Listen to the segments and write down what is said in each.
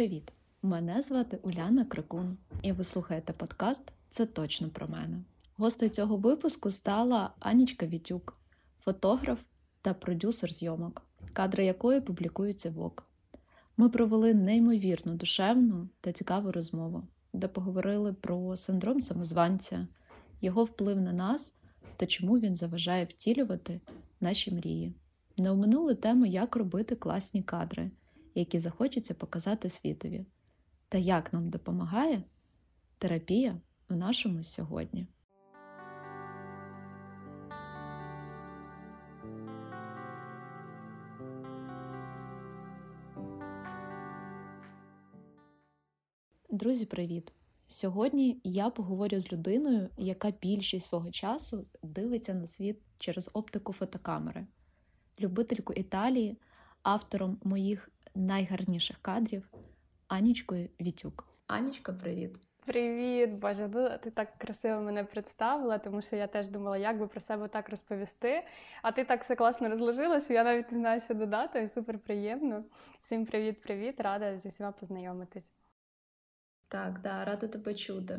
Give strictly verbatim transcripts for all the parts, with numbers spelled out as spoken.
Привіт! Мене звати Уляна Крикун, і ви слухаєте подкаст «Це точно про мене». Гостею цього випуску стала Анічка Вітюк, фотограф та продюсер зйомок, кадри якої публікуються в Vogue. Ми провели неймовірну, душевну та цікаву розмову, де поговорили про синдром самозванця, його вплив на нас та чому він заважає втілювати наші мрії. Не оминули тему, як робити класні кадри, які захочеться показати світові, та як нам допомагає терапія у нашому сьогодні. Друзі, привіт! Сьогодні я поговорю з людиною, яка більшість свого часу дивиться на світ через оптику фотокамери, любительку Італії, автором моїх найгарніших кадрів Анічкою Вітюк. Анічко, привіт! Привіт! Боже, ти так красиво мене представила, тому що я теж думала, як би про себе так розповісти. А ти так все класно розложила, що я навіть не знаю, що додати. Супер приємно. Всім привіт-привіт, рада зі всіма познайомитись. Так, да, рада тебе чути.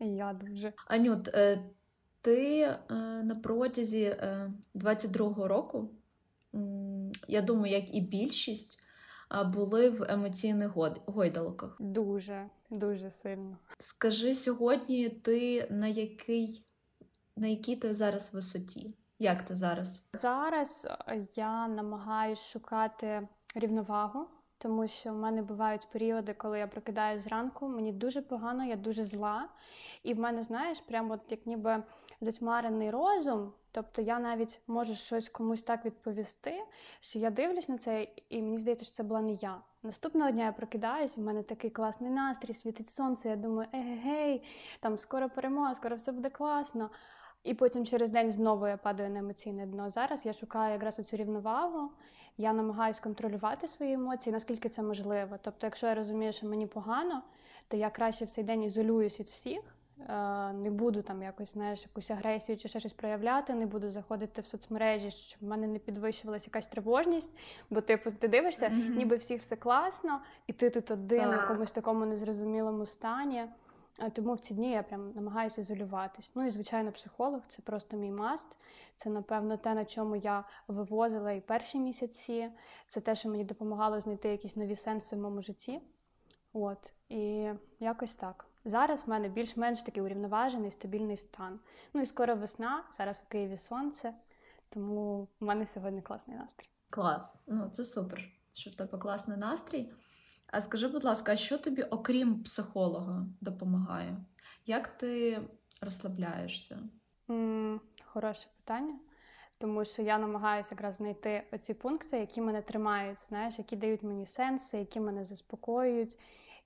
Я дуже. Анют, ти на протязі двадцять другого року, я думаю, як і більшість, були в емоційних гойдалках. Дуже, дуже сильно. Скажи, сьогодні ти на який, на якій ти зараз висоті? Як ти зараз? Зараз я намагаюся шукати рівновагу, тому що в мене бувають періоди, коли я прокидаюсь зранку, мені дуже погано, я дуже зла. І в мене, знаєш, прямо от як ніби затьмарений розум, тобто я навіть можу щось комусь так відповісти, що я дивлюсь на це, і мені здається, що це була не я. Наступного дня я прокидаюсь, і в мене такий класний настрій, світить сонце, я думаю, еге-гей, там скоро перемога, скоро все буде класно. І потім через день знову я падаю на емоційне дно. Зараз я шукаю якраз оцю рівновагу, я намагаюся контролювати свої емоції, наскільки це можливо. Тобто, якщо я розумію, що мені погано, то я краще в цей день ізолююсь від всіх, не буду там якось, знаєш, якусь агресію чи ще щось проявляти, не буду заходити в соцмережі, щоб в мене не підвищувалася якась тривожність, бо типу, ти дивишся, mm-hmm. ніби всіх все класно, і ти тут один у якомусь такому незрозумілому стані. Тому в ці дні я прям намагаюся ізолюватись. Ну і, звичайно, психолог – це просто мій маст. Це, напевно, те, на чому я вивозила і перші місяці. Це те, що мені допомагало знайти якісь нові сенси в моєму житті. От. І якось так. Зараз в мене більш-менш такий урівноважений, стабільний стан. Ну і скоро весна, зараз у Києві сонце. Тому в мене сьогодні класний настрій. Клас. Ну, це супер, що в тебе класний настрій. А скажи, будь ласка, що тобі, окрім психолога, допомагає? Як ти розслабляєшся? Mm, хороше питання. Тому що я намагаюся якраз знайти оці пункти, які мене тримають, знаєш, які дають мені сенси, які мене заспокоюють.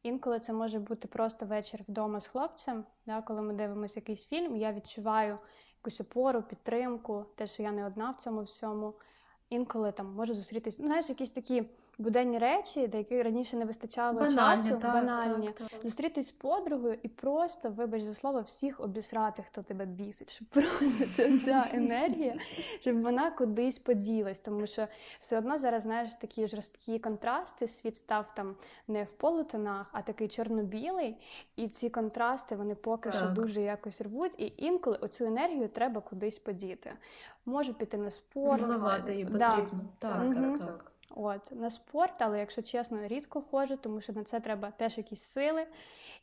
Інколи це може бути просто вечір вдома з хлопцем, да, коли ми дивимося якийсь фільм, я відчуваю якусь опору, підтримку, те, що я не одна в цьому всьому. Інколи там можу зустрітись, знаєш, якісь такі буденні речі, до яких раніше не вистачало банальні, часу, так, банальні. Так, так. Зустрітись з подругою і просто, вибач за слово, всіх обісрати, хто тебе бісить, щоб просто ця вся енергія, щоб вона кудись поділась. Тому що все одно зараз, знаєш, такі жорсткі контрасти, світ став там не в полутонах, а такий чорно-білий. І ці контрасти, вони поки так. що дуже якось рвуть. І інколи оцю енергію треба кудись подіти. Можу піти на спорт. Зливати її потрібно. Да. Так, mm-hmm. так, так. От, на спорт, але, якщо чесно, рідко ходжу, тому що на це треба теж якісь сили.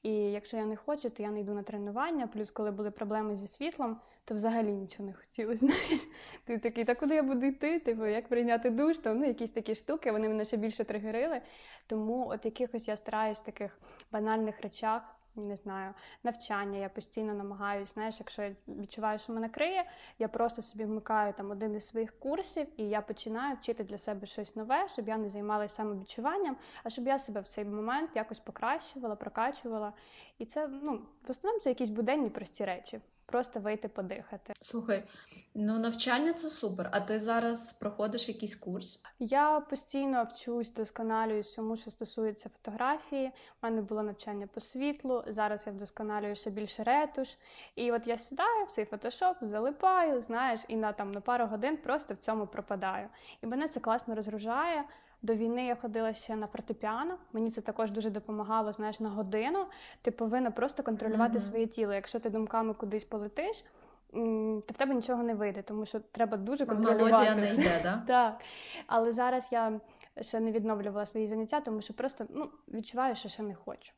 І якщо я не хочу, то я не йду на тренування. Плюс, коли були проблеми зі світлом, то взагалі нічого не хотілося, знаєш. Ти такий, та куди я буду йти? Типу, як прийняти душ? Там, ну, якісь такі штуки, вони мене ще більше тригерили. Тому от якихось я стараюсь в таких банальних речах, не знаю, навчання. Я постійно намагаюся, знаєш, якщо я відчуваю, що мене криє, я просто собі вмикаю там один із своїх курсів, і я починаю вчити для себе щось нове, щоб я не займалася самовідчуванням, а щоб я себе в цей момент якось покращувала, прокачувала. І це, ну, в основному це якісь буденні прості речі. Просто вийти подихати. Слухай, ну навчання – це супер. А ти зараз проходиш якийсь курс? Я постійно вчусь, досконалююсь всьому, що стосується фотографії. У мене було навчання по світлу. Зараз я вдосконалюю ще більше ретуш. І от я сідаю в цей фотошоп, залипаю, знаєш, і на, там, на пару годин просто в цьому пропадаю. І мене це класно розгружає. До війни я ходила ще на фортепіано, мені це також дуже допомагало, знаєш, на годину. Ти повинна просто контролювати mm-hmm. своє тіло. Якщо ти думками кудись полетиш, то в тебе нічого не вийде, тому що треба дуже контролювати. Мелодія не йде, да? Так. Але зараз я ще не відновлювала свої заняття, тому що просто ну, відчуваю, що ще не хочу.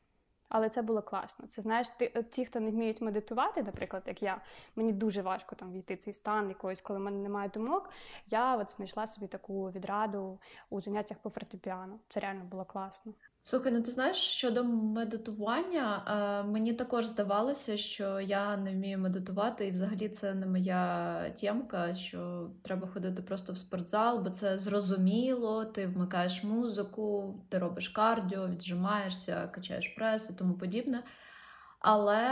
Але це було класно. Це, знаєш, ти, ті, хто не вміють медитувати, наприклад, як я, мені дуже важко там війти в цей стан якогось, коли в мене немає думок. Я от знайшла собі таку відраду у заняттях по фортепіано. Це реально було класно. Слухай, ну ти знаєш, щодо медитування, мені також здавалося, що я не вмію медитувати, і взагалі це не моя тємка, що треба ходити просто в спортзал, бо це зрозуміло, ти вмикаєш музику, ти робиш кардіо, віджимаєшся, качаєш прес і тому подібне. Але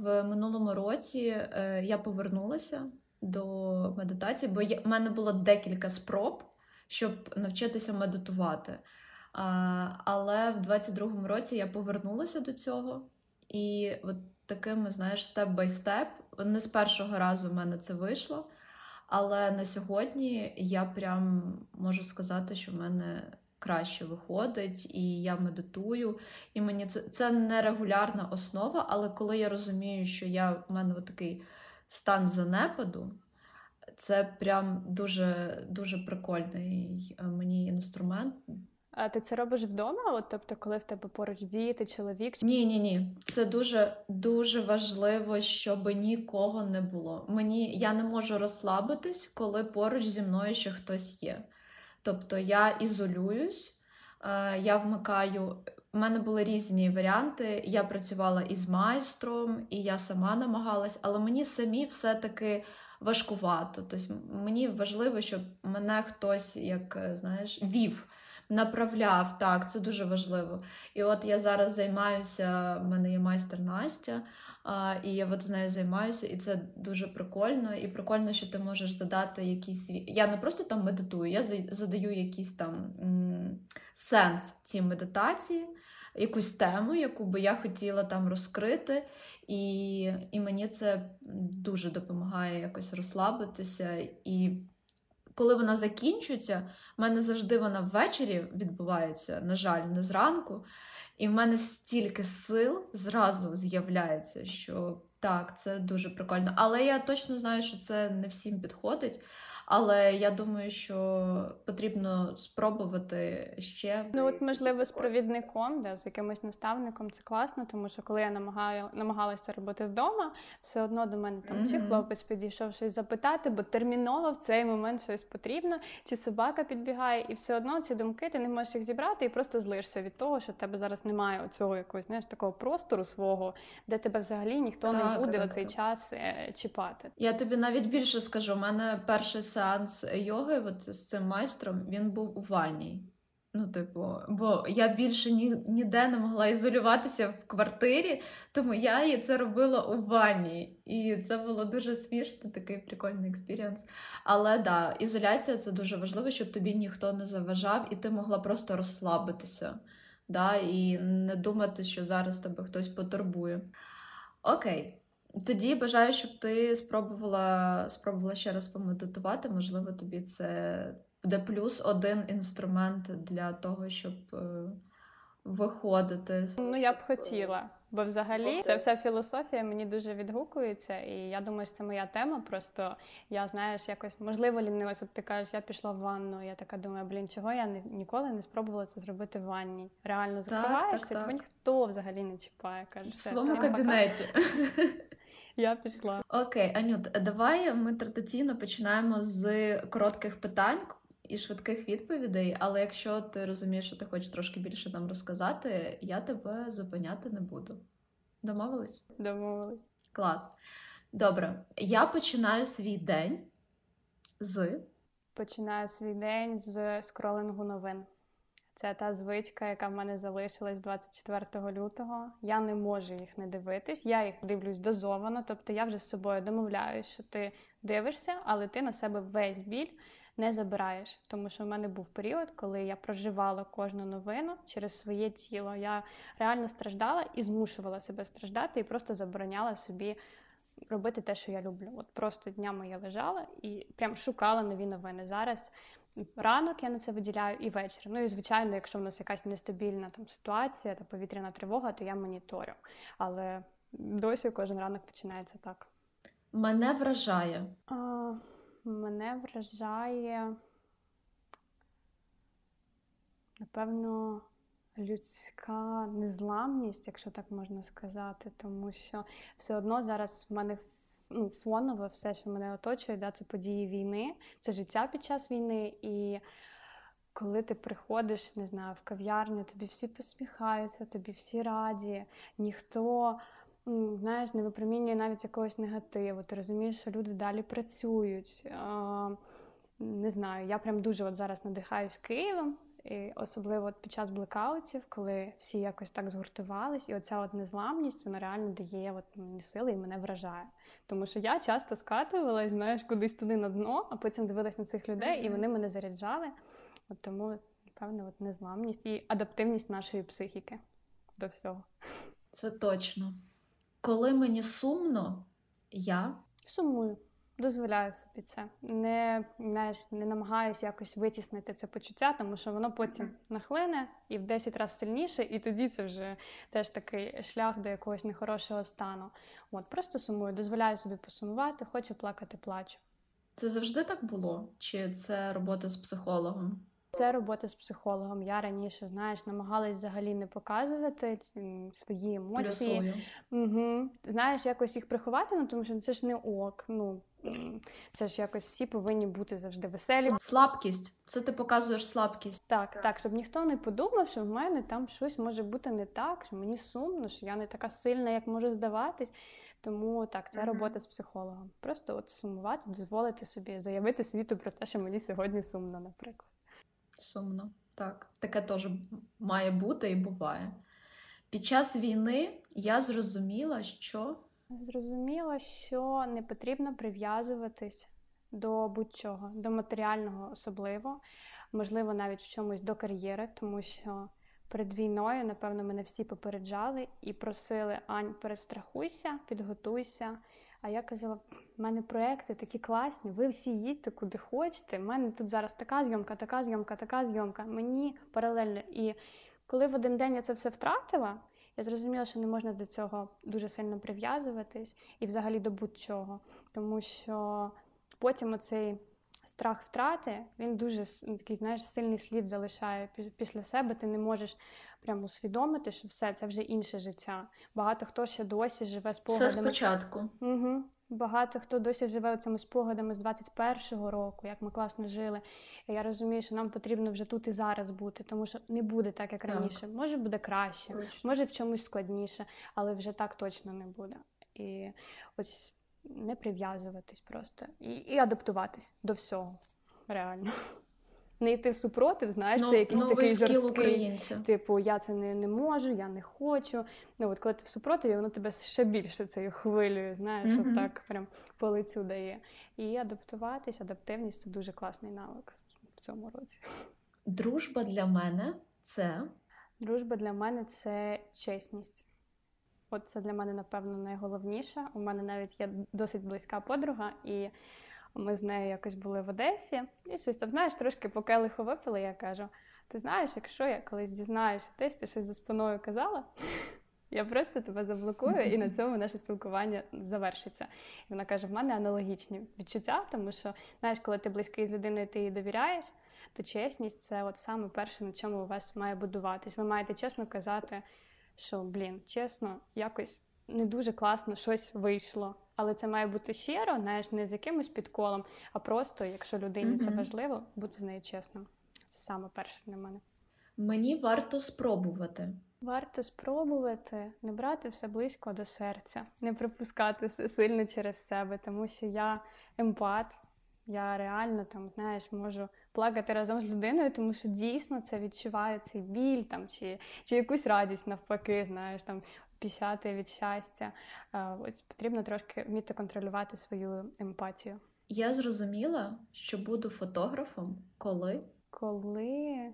в минулому році я повернулася до медитації, бо в мене було декілька спроб, щоб навчитися медитувати. А, але в двадцять другому році я повернулася до цього, і от таким, знаєш, степ-бай-степ, не з першого разу в мене це вийшло, але на сьогодні я прям можу сказати, що в мене краще виходить, і я медитую, і мені це, це не регулярна основа, але коли я розумію, що я, в мене от такий стан занепаду, це прям дуже, дуже прикольний мені інструмент. А ти це робиш вдома? От, тобто, коли в тебе поруч діти, чоловік? Ні-ні-ні. Це дуже-дуже важливо, щоб нікого не було. Мені, я не можу розслабитись, коли поруч зі мною ще хтось є. Тобто, я ізолююсь, я вмикаю... У мене були різні варіанти. Я працювала із майстром, і я сама намагалась, але мені самі все-таки... важкувато. Тобто, мені важливо, щоб мене хтось, як, знаєш, вів, направляв. Так, це дуже важливо. І от я зараз займаюся, в мене є майстер Настя, і я от з нею займаюся, і це дуже прикольно. І прикольно, що ти можеш задати якийсь... Я не просто там медитую, я задаю якийсь там сенс цій медитації, якусь тему, яку би я хотіла там розкрити, і, і мені це дуже допомагає якось розслабитися. І коли вона закінчується, в мене завжди вона ввечері відбувається, на жаль, не зранку, і в мене стільки сил зразу з'являється, що так, це дуже прикольно. Але я точно знаю, що це не всім підходить. Але я думаю, що потрібно спробувати ще. Ну от, можливо, з провідником, да, з якимось наставником це класно, тому що коли я намагаю, намагалася робити вдома, все одно до мене там mm-hmm. чи хлопець підійшов щось запитати, бо терміново в цей момент щось потрібно, чи собака підбігає, і все одно ці думки ти не можеш їх зібрати і просто злишся від того, що в тебе зараз немає оцього якогось, знаєш, такого простору свого, де тебе взагалі ніхто так, не буде так, в цей так. час чіпати. Я тобі навіть більше скажу, у мене перший сеанс йоги от з цим майстром, він був у ванній. Ну, типу, бо я більше ні, ніде не могла ізолюватися в квартирі, тому я і це робила у ванні. І це було дуже смішно, такий прикольний експірієнс. Але, да, ізоляція – це дуже важливо, щоб тобі ніхто не заважав, і ти могла просто розслабитися, да, і не думати, що зараз тебе хтось потурбує. Окей. Тоді бажаю, щоб ти спробувала, спробувала ще раз помедитувати. Можливо, тобі це буде плюс один інструмент для того, щоб е, виходити. Ну, я б хотіла, бо взагалі ця вся філософія мені дуже відгукується, і я думаю, що це моя тема. Просто я, знаєш, якось, можливо, лінилася, ти кажеш, я пішла в ванну, я така думаю, блін, чого я не, ніколи не спробувала це зробити в ванні. Реально закриваєшся, тебе ніхто взагалі не чіпає. Каже, в своєму кабінеті. Пока. Я пішла. Окей, Анют, давай ми традиційно починаємо з коротких питань і швидких відповідей, але якщо ти розумієш, що ти хочеш трошки більше нам розказати, я тебе зупиняти не буду. Домовились? Домовились. Клас. Добре, я починаю свій день з... Починаю свій день з скролингу новин. Це та звичка, яка в мене залишилась двадцять четвертого лютого. Я не можу їх не дивитись, я їх дивлюсь дозовано, тобто я вже з собою домовляюсь, що ти дивишся, але ти на себе весь біль не забираєш. Тому що в мене був період, коли я проживала кожну новину через своє тіло. Я реально страждала і змушувала себе страждати, і просто забороняла собі робити те, що я люблю. От просто днями я лежала і прям шукала нові новини. Зараз ранок я на це виділяю і вечір. Ну і, звичайно, якщо в нас якась нестабільна там ситуація та повітряна тривога, то я моніторю. Але досі кожен ранок починається так. Мене вражає. А, мене вражає, напевно, людська незламність, якщо так можна сказати, тому що все одно зараз в мене ну, фоново все, що мене оточує, да, це події війни, це життя під час війни, і коли ти приходиш, не знаю, в кав'ярню, тобі всі посміхаються, тобі всі раді, ніхто, знаєш, не випромінює навіть якогось негативу, ти розумієш, що люди далі працюють, не знаю, я прям дуже от зараз надихаюсь Києвом, і особливо от під час блекаутів, коли всі якось так згуртувались, і оця от незламність, вона реально дає от мені сили і мене вражає. Тому що я часто скатувалась, знаєш, кудись туди на дно, а потім дивилась на цих людей, і вони мене заряджали. От тому, напевно, от незламність і адаптивність нашої психіки до всього. Це точно. Коли мені сумно, я сумую. Дозволяю собі це. Не, знаєш, не намагаюся якось витіснити це почуття, тому що воно потім нахлине і в десять разів сильніше, і тоді це вже теж такий шлях до якогось нехорошого стану. От, просто сумую, дозволяю собі посумувати, хочу плакати, плачу. Це завжди так було? Чи це робота з психологом? Це робота з психологом. Я раніше, знаєш, намагалась взагалі не показувати свої емоції. Угу. Знаєш, якось їх приховати, ну, тому що це ж не ок. Ну, це ж якось всі повинні бути завжди веселі. Слабкість. Це ти показуєш слабкість. Так, так, так, щоб ніхто не подумав, що в мене там щось може бути не так, що мені сумно, що я не така сильна, як можу здаватись. Тому так, це робота з психологом. Просто от сумувати, дозволити собі, заявити світу про те, що мені сьогодні сумно, наприклад. Сумно, так. Таке теж має бути і буває. Під час війни я зрозуміла, що... Зрозуміла, що не потрібно прив'язуватись до будь-чого, до матеріального особливо, можливо, навіть в чомусь до кар'єри, тому що перед війною, напевно, мене всі попереджали і просили: Ань, перестрахуйся, підготуйся. А я казала, в мене проекти такі класні, ви всі їдьте куди хочете, в мене тут зараз така зйомка, така зйомка, така зйомка, мені паралельно. І коли в один день я це все втратила, я зрозуміла, що не можна до цього дуже сильно прив'язуватись і взагалі до будь-чого. Тому що потім оцей страх втрати, він дуже такий, знаєш, сильний слід залишає після себе. Ти не можеш прямо усвідомити, що все, це вже інше життя. Багато хто ще досі живе спогадами. Все спочатку. Угу. Багато хто досі живе цими спогадами з двадцять першого року, як ми класно жили. І я розумію, що нам потрібно вже тут і зараз бути, тому що не буде так, як раніше. Так. Може, буде краще, точно. Може в чомусь складніше, але вже так точно не буде. І ось... Не прив'язуватись просто. І, і адаптуватись до всього. Реально. Не йти в супротив, знаєш, но, це якийсь такий жорсткий, типу, я це не, не можу, я не хочу. Ну, от коли ти в супротиві, воно тебе ще більше цією хвилею, знаєш, mm-hmm. от так прям по лицю дає. І адаптуватись, адаптивність – це дуже класний навик в цьому році. Дружба для мене – це? Дружба для мене – це чесність. От це для мене, напевно, найголовніше. У мене навіть є досить близька подруга, і ми з нею якось були в Одесі. І щось там, знаєш, трошки по келиху випили, я кажу, ти знаєш, якщо я колись дізнаюся десь, ти щось за спиною казала, я просто тебе заблокую, і на цьому наше спілкування завершиться. І вона каже, в мене аналогічні відчуття, тому що, знаєш, коли ти близький з людиною, ти їй довіряєш, то чесність – це от саме перше, на чому у вас має будуватись. Ви маєте чесно казати, що, блін, чесно, якось не дуже класно щось вийшло. Але це має бути щиро, знаєш, не з якимось підколом, а просто, якщо людині mm-hmm. це важливо, бути з нею чесним. Це саме перше для мене. Мені варто спробувати. Варто спробувати не брати все близько до серця, не припускати сильно через себе, тому що я емпат, я реально, там, знаєш, можу плакати разом з людиною, тому що дійсно це відчуваю, цей біль там, чи, чи якусь радість навпаки, знаєш, там, піщати від щастя. Ось потрібно трошки вміти контролювати свою емпатію. Я зрозуміла, що буду фотографом коли? Коли?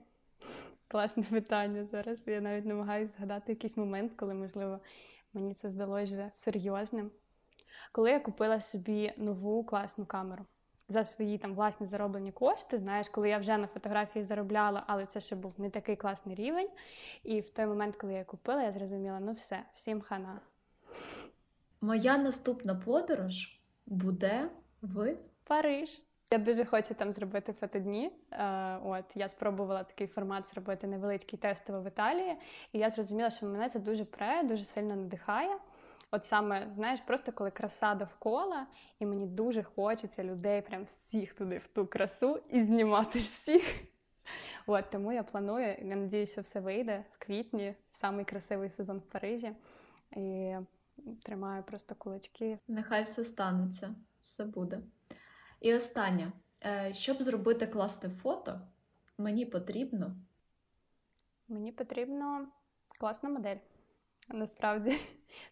Класне питання зараз. Я навіть намагаюся згадати якийсь момент, коли, можливо, мені це здалося вже серйозним. коли я купила собі нову класну камеру за свої там власні зароблені кошти, знаєш, коли я вже на фотографії заробляла, але це ще був не такий класний рівень. І в той момент, коли я купила, я зрозуміла, ну все, всім хана. Моя наступна подорож буде в Париж. Я дуже хочу там зробити фотодні. От, я спробувала такий формат зробити невеличкий тестово в Італії. І я зрозуміла, що мене це дуже пре, дуже сильно надихає. От саме, знаєш, просто коли краса довкола, і мені дуже хочеться людей прям всіх туди, в ту красу, і знімати всіх. От, тому я планую, я надіюся, що все вийде в квітні, самий красивий сезон в Парижі. І тримаю просто кулачки. Нехай все станеться, все буде. І останнє. Щоб зробити класне фото, мені потрібно... Мені потрібно класна модель. Насправді,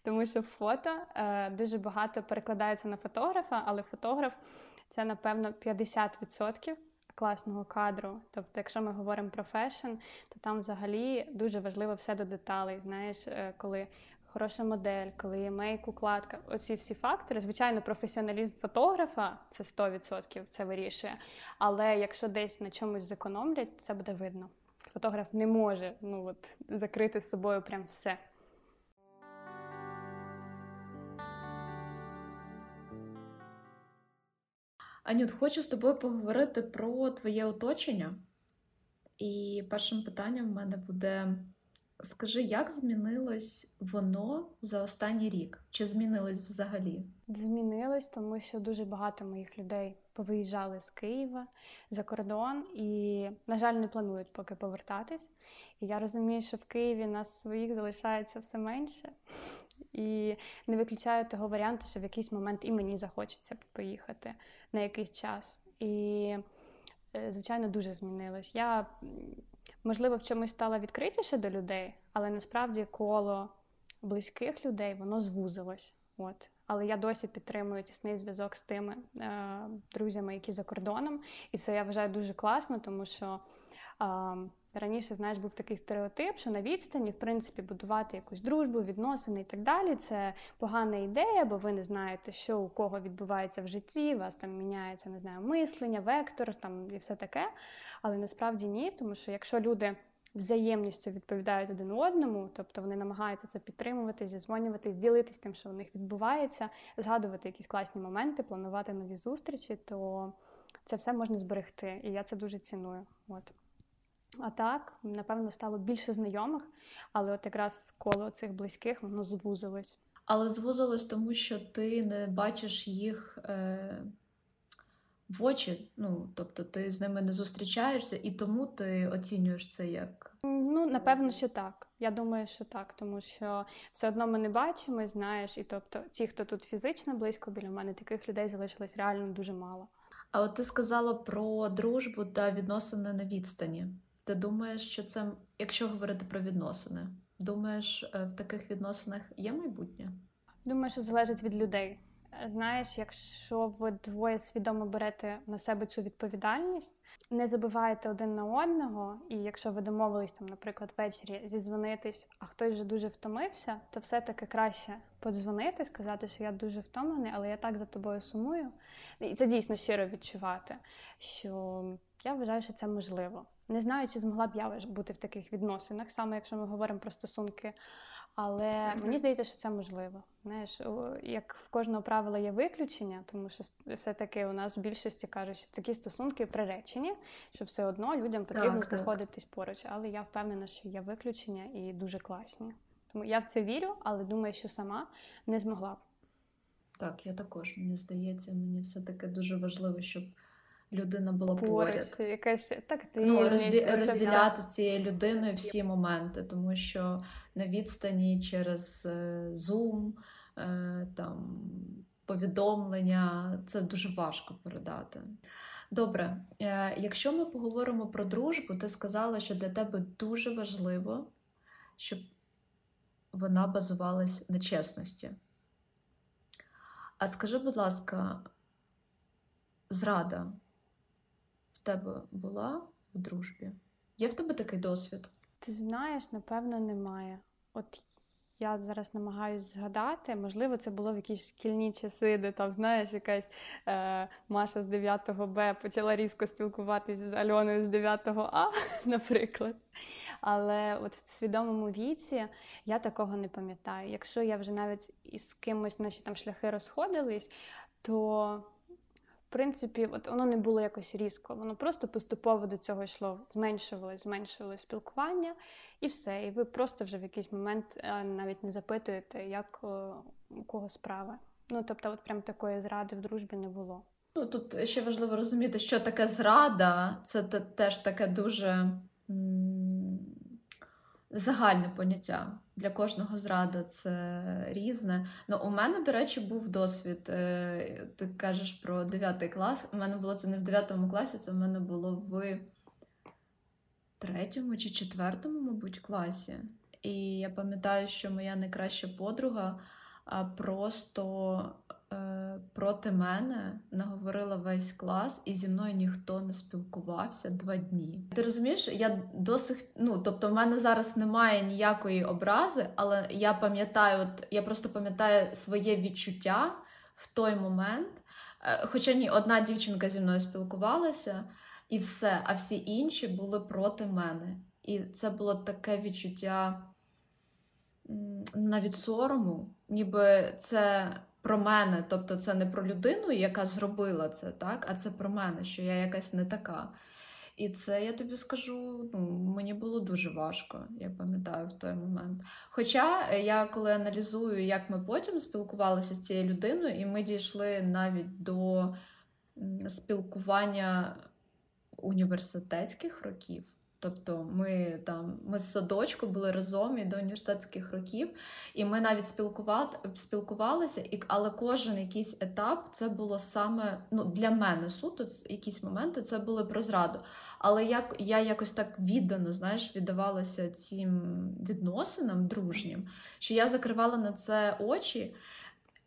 тому що фото е, дуже багато перекладається на фотографа, але фотограф – це, напевно, п'ятдесят відсотків класного кадру. Тобто, якщо ми говоримо про фешн, то там взагалі дуже важливо все до деталей. Знаєш, е, коли хороша модель, коли є мейк-укладка, оці всі фактори. Звичайно, професіоналізм фотографа – це сто відсотків це вирішує, але якщо десь на чомусь зекономлять, це буде видно. Фотограф не може ну, от, закрити з собою прям все. Анют, хочу з тобою поговорити про твоє оточення. І першим питанням в мене буде, скажи, як змінилось воно за останній рік? Чи змінилось взагалі? Змінилось, тому що дуже багато моїх людей повиїжджали з Києва за кордон і, на жаль, не планують поки повертатись. І я розумію, що в Києві нас своїх залишається все менше. І не виключаю того варіанту, що в якийсь момент і мені захочеться поїхати на якийсь час. І, звичайно, дуже змінилось. Я, можливо, в чомусь стала відкритіше до людей, але насправді коло близьких людей, воно звузилось. От. Але я досі підтримую тісний зв'язок з тими е, друзями, які за кордоном. І це, я вважаю, дуже класно, тому що... Е, Раніше, знаєш, був такий стереотип, що на відстані, в принципі, будувати якусь дружбу, відносини і так далі. Це погана ідея, бо ви не знаєте, що у кого відбувається в житті, у вас там міняється, не знаю, мислення, вектор там і все таке. Але насправді ні, тому що якщо люди взаємністю відповідають один одному, тобто вони намагаються це підтримувати, зізвонюватись, ділитись тим, що в них відбувається, згадувати якісь класні моменти, планувати нові зустрічі, то це все можна зберегти. І я це дуже ціную. От. А так, напевно, стало більше знайомих, але от якраз коло цих близьких воно звузилось. Але звузилось тому, що ти не бачиш їх е- в очі, ну, тобто ти з ними не зустрічаєшся, і тому ти оцінюєш це як? Ну, напевно, що так. Я думаю, що так, тому що все одно ми не бачимо, знаєш, і тобто ті, хто тут фізично близько біля мене, таких людей залишилось реально дуже мало. А от ти сказала про дружбу та відносини на відстані. Ти думаєш, що це, якщо говорити про відносини, думаєш, в таких відносинах є майбутнє? Думаю, що залежить від людей. Знаєш, якщо ви двоє свідомо берете на себе цю відповідальність, не забиваєте один на одного, і якщо ви домовились, там, наприклад, ввечері зідзвонитись, а хтось вже дуже втомився, то все-таки краще подзвонити, сказати, що я дуже втомлений, але я так за тобою сумую. І це дійсно щиро відчувати, що... Я вважаю, що це можливо. Не знаю, чи змогла б я бути в таких відносинах, саме якщо ми говоримо про стосунки, але мені здається, що це можливо. Знаєш, як в кожного правила є виключення, тому що все-таки у нас в більшості кажуть, що такі стосунки приречені, що все одно людям потрібно знаходитись поруч. Але я впевнена, що є виключення і дуже класні. Тому я в це вірю, але думаю, що сама не змогла б. Так, я також. Мені здається, мені все-таки дуже важливо, щоб людина була поряд. поряд. Якась тактильність. Ну, розді... розділяти з цією людиною всі моменти, тому що на відстані через Zoom, там, повідомлення, це дуже важко передати. Добре, якщо ми поговоримо про дружбу, ти сказала, що для тебе дуже важливо, щоб вона базувалась на чесності. А скажи, будь ласка, зрада в тебе була в дружбі? Є в тебе такий досвід? Ти знаєш, напевно, немає. От Я зараз намагаюсь згадати, можливо, це було в якісь шкільні часи, де там, знаєш, якась е, Маша з дев'ятого Б почала різко спілкуватися з Альоною з дев'ятого А, наприклад. Але от в свідомому віці я такого не пам'ятаю. Якщо я вже навіть із кимось наші там шляхи розходились, то... В принципі, от воно не було якось різко, воно просто поступово до цього йшло, зменшувалось, зменшувалось спілкування, і все. І ви просто вже в якийсь момент навіть не запитуєте, як у кого справи. Ну, тобто, от прям такої зради в дружбі не було. Ну, тут ще важливо розуміти, що таке зрада, це теж таке дуже м- загальне поняття. Для кожного зрада це різне. Ну, у мене, до речі, був досвід. Ти кажеш про дев'ятий клас. У мене було це не в дев'ятому класі, це в мене було в третьому чи четвертому, мабуть, класі. І я пам'ятаю, що моя найкраща подруга просто проти мене наговорила весь клас, і зі мною ніхто не спілкувався два дні. Ти розумієш, я досить, ну, тобто в мене зараз немає ніякої образи, але я пам'ятаю, от я просто пам'ятаю своє відчуття в той момент. Хоча ні, одна дівчинка зі мною спілкувалася, і все, а всі інші були проти мене. І це було таке відчуття навіть сорому, ніби це про мене, тобто це не про людину, яка зробила це, так, а це про мене, що я якась не така. І це, я тобі скажу, ну, мені було дуже важко, я пам'ятаю, в той момент. Хоча я, коли аналізую, як ми потім спілкувалися з цією людиною, і ми дійшли навіть до спілкування університетських років. Тобто ми там, ми з садочку були разом і до університетських років, і ми навіть спілкувалися, і, але кожен якийсь етап, це було саме, ну, для мене суто, якісь моменти, це були про зраду. Але я, я якось так віддано, знаєш, віддавалася цим відносинам дружнім, що я закривала на це очі.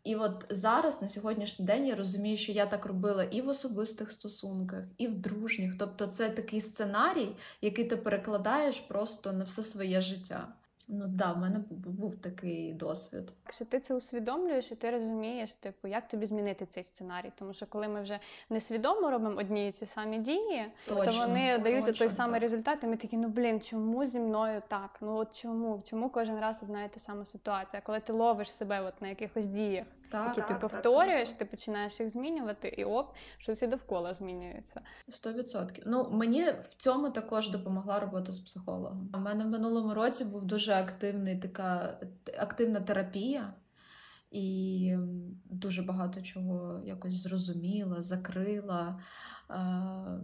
І от зараз, на сьогоднішній день, я розумію, що я так робила і в особистих стосунках, і в дружніх. Тобто це такий сценарій, який ти перекладаєш просто на все своє життя. Ну так, да, в мене був такий досвід. Якщо ти це усвідомлюєш і ти розумієш, типу, як тобі змінити цей сценарій. Тому що коли ми вже несвідомо робимо одні і ці самі дії, точно, то вони дають точно той самий результат, і ми такі, ну блін, чому зі мною так? Ну от чому? Чому кожен раз одна і та сама ситуація? Коли ти ловиш себе от на якихось діях, так, які так, ти повторюєш, так, ти починаєш їх змінювати, і оп, щось і довкола змінюється. Сто відсотків. Ну, мені в цьому також допомогла робота з психологом. У мене в минулому році був дуже активний, така активна терапія, і дуже багато чого якось зрозуміла, закрила, е-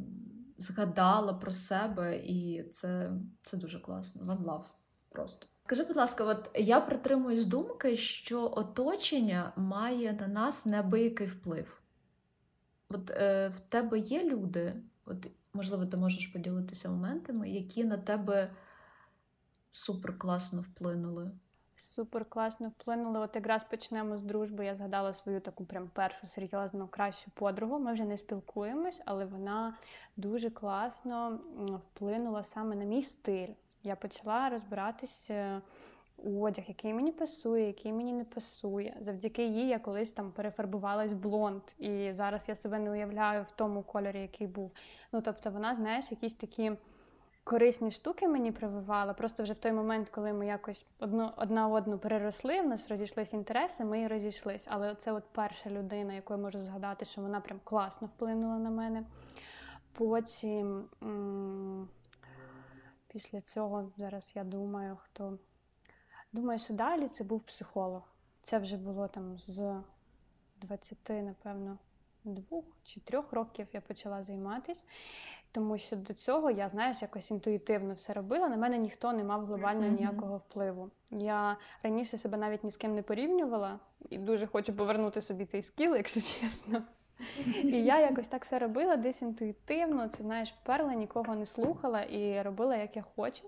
згадала про себе, і це, це дуже класно. One love просто. Скажи, будь ласка, от я притримуюсь думки, що оточення має на нас неабиякий вплив. От е, в тебе є люди, от, можливо, ти можеш поділитися моментами, які на тебе суперкласно вплинули. Суперкласно вплинули. От якраз почнемо з дружби. Я згадала свою таку прям першу серйозну, кращу подругу. Ми вже не спілкуємось, але вона дуже класно вплинула саме на мій стиль. Я почала розбиратися у одяг, який мені пасує, який мені не пасує. Завдяки їй я колись там перефарбувалась в блонд, і зараз я себе не уявляю в тому кольорі, який був. Ну, тобто вона, знаєш, якісь такі корисні штуки мені прививала. Просто вже в той момент, коли ми якось одну, одна одну переросли, в нас розійшлися інтереси, ми і розійшлись. Але це от перша людина, яку я можу згадати, що вона прям класно вплинула на мене. Потім... М- Після цього, зараз я думаю, хто... Думаю, що далі це був психолог. Це вже було там з двадцяти, напевно, двох чи трьох років я почала займатися. Тому що до цього я, знаєш, якось інтуїтивно все робила. На мене ніхто не мав глобально ніякого впливу. Я раніше себе навіть ні з ким не порівнювала. І дуже хочу повернути собі цей скіл, якщо чесно. І я якось так все робила, десь інтуїтивно, це, знаєш, перла, нікого не слухала і робила, як я хочу.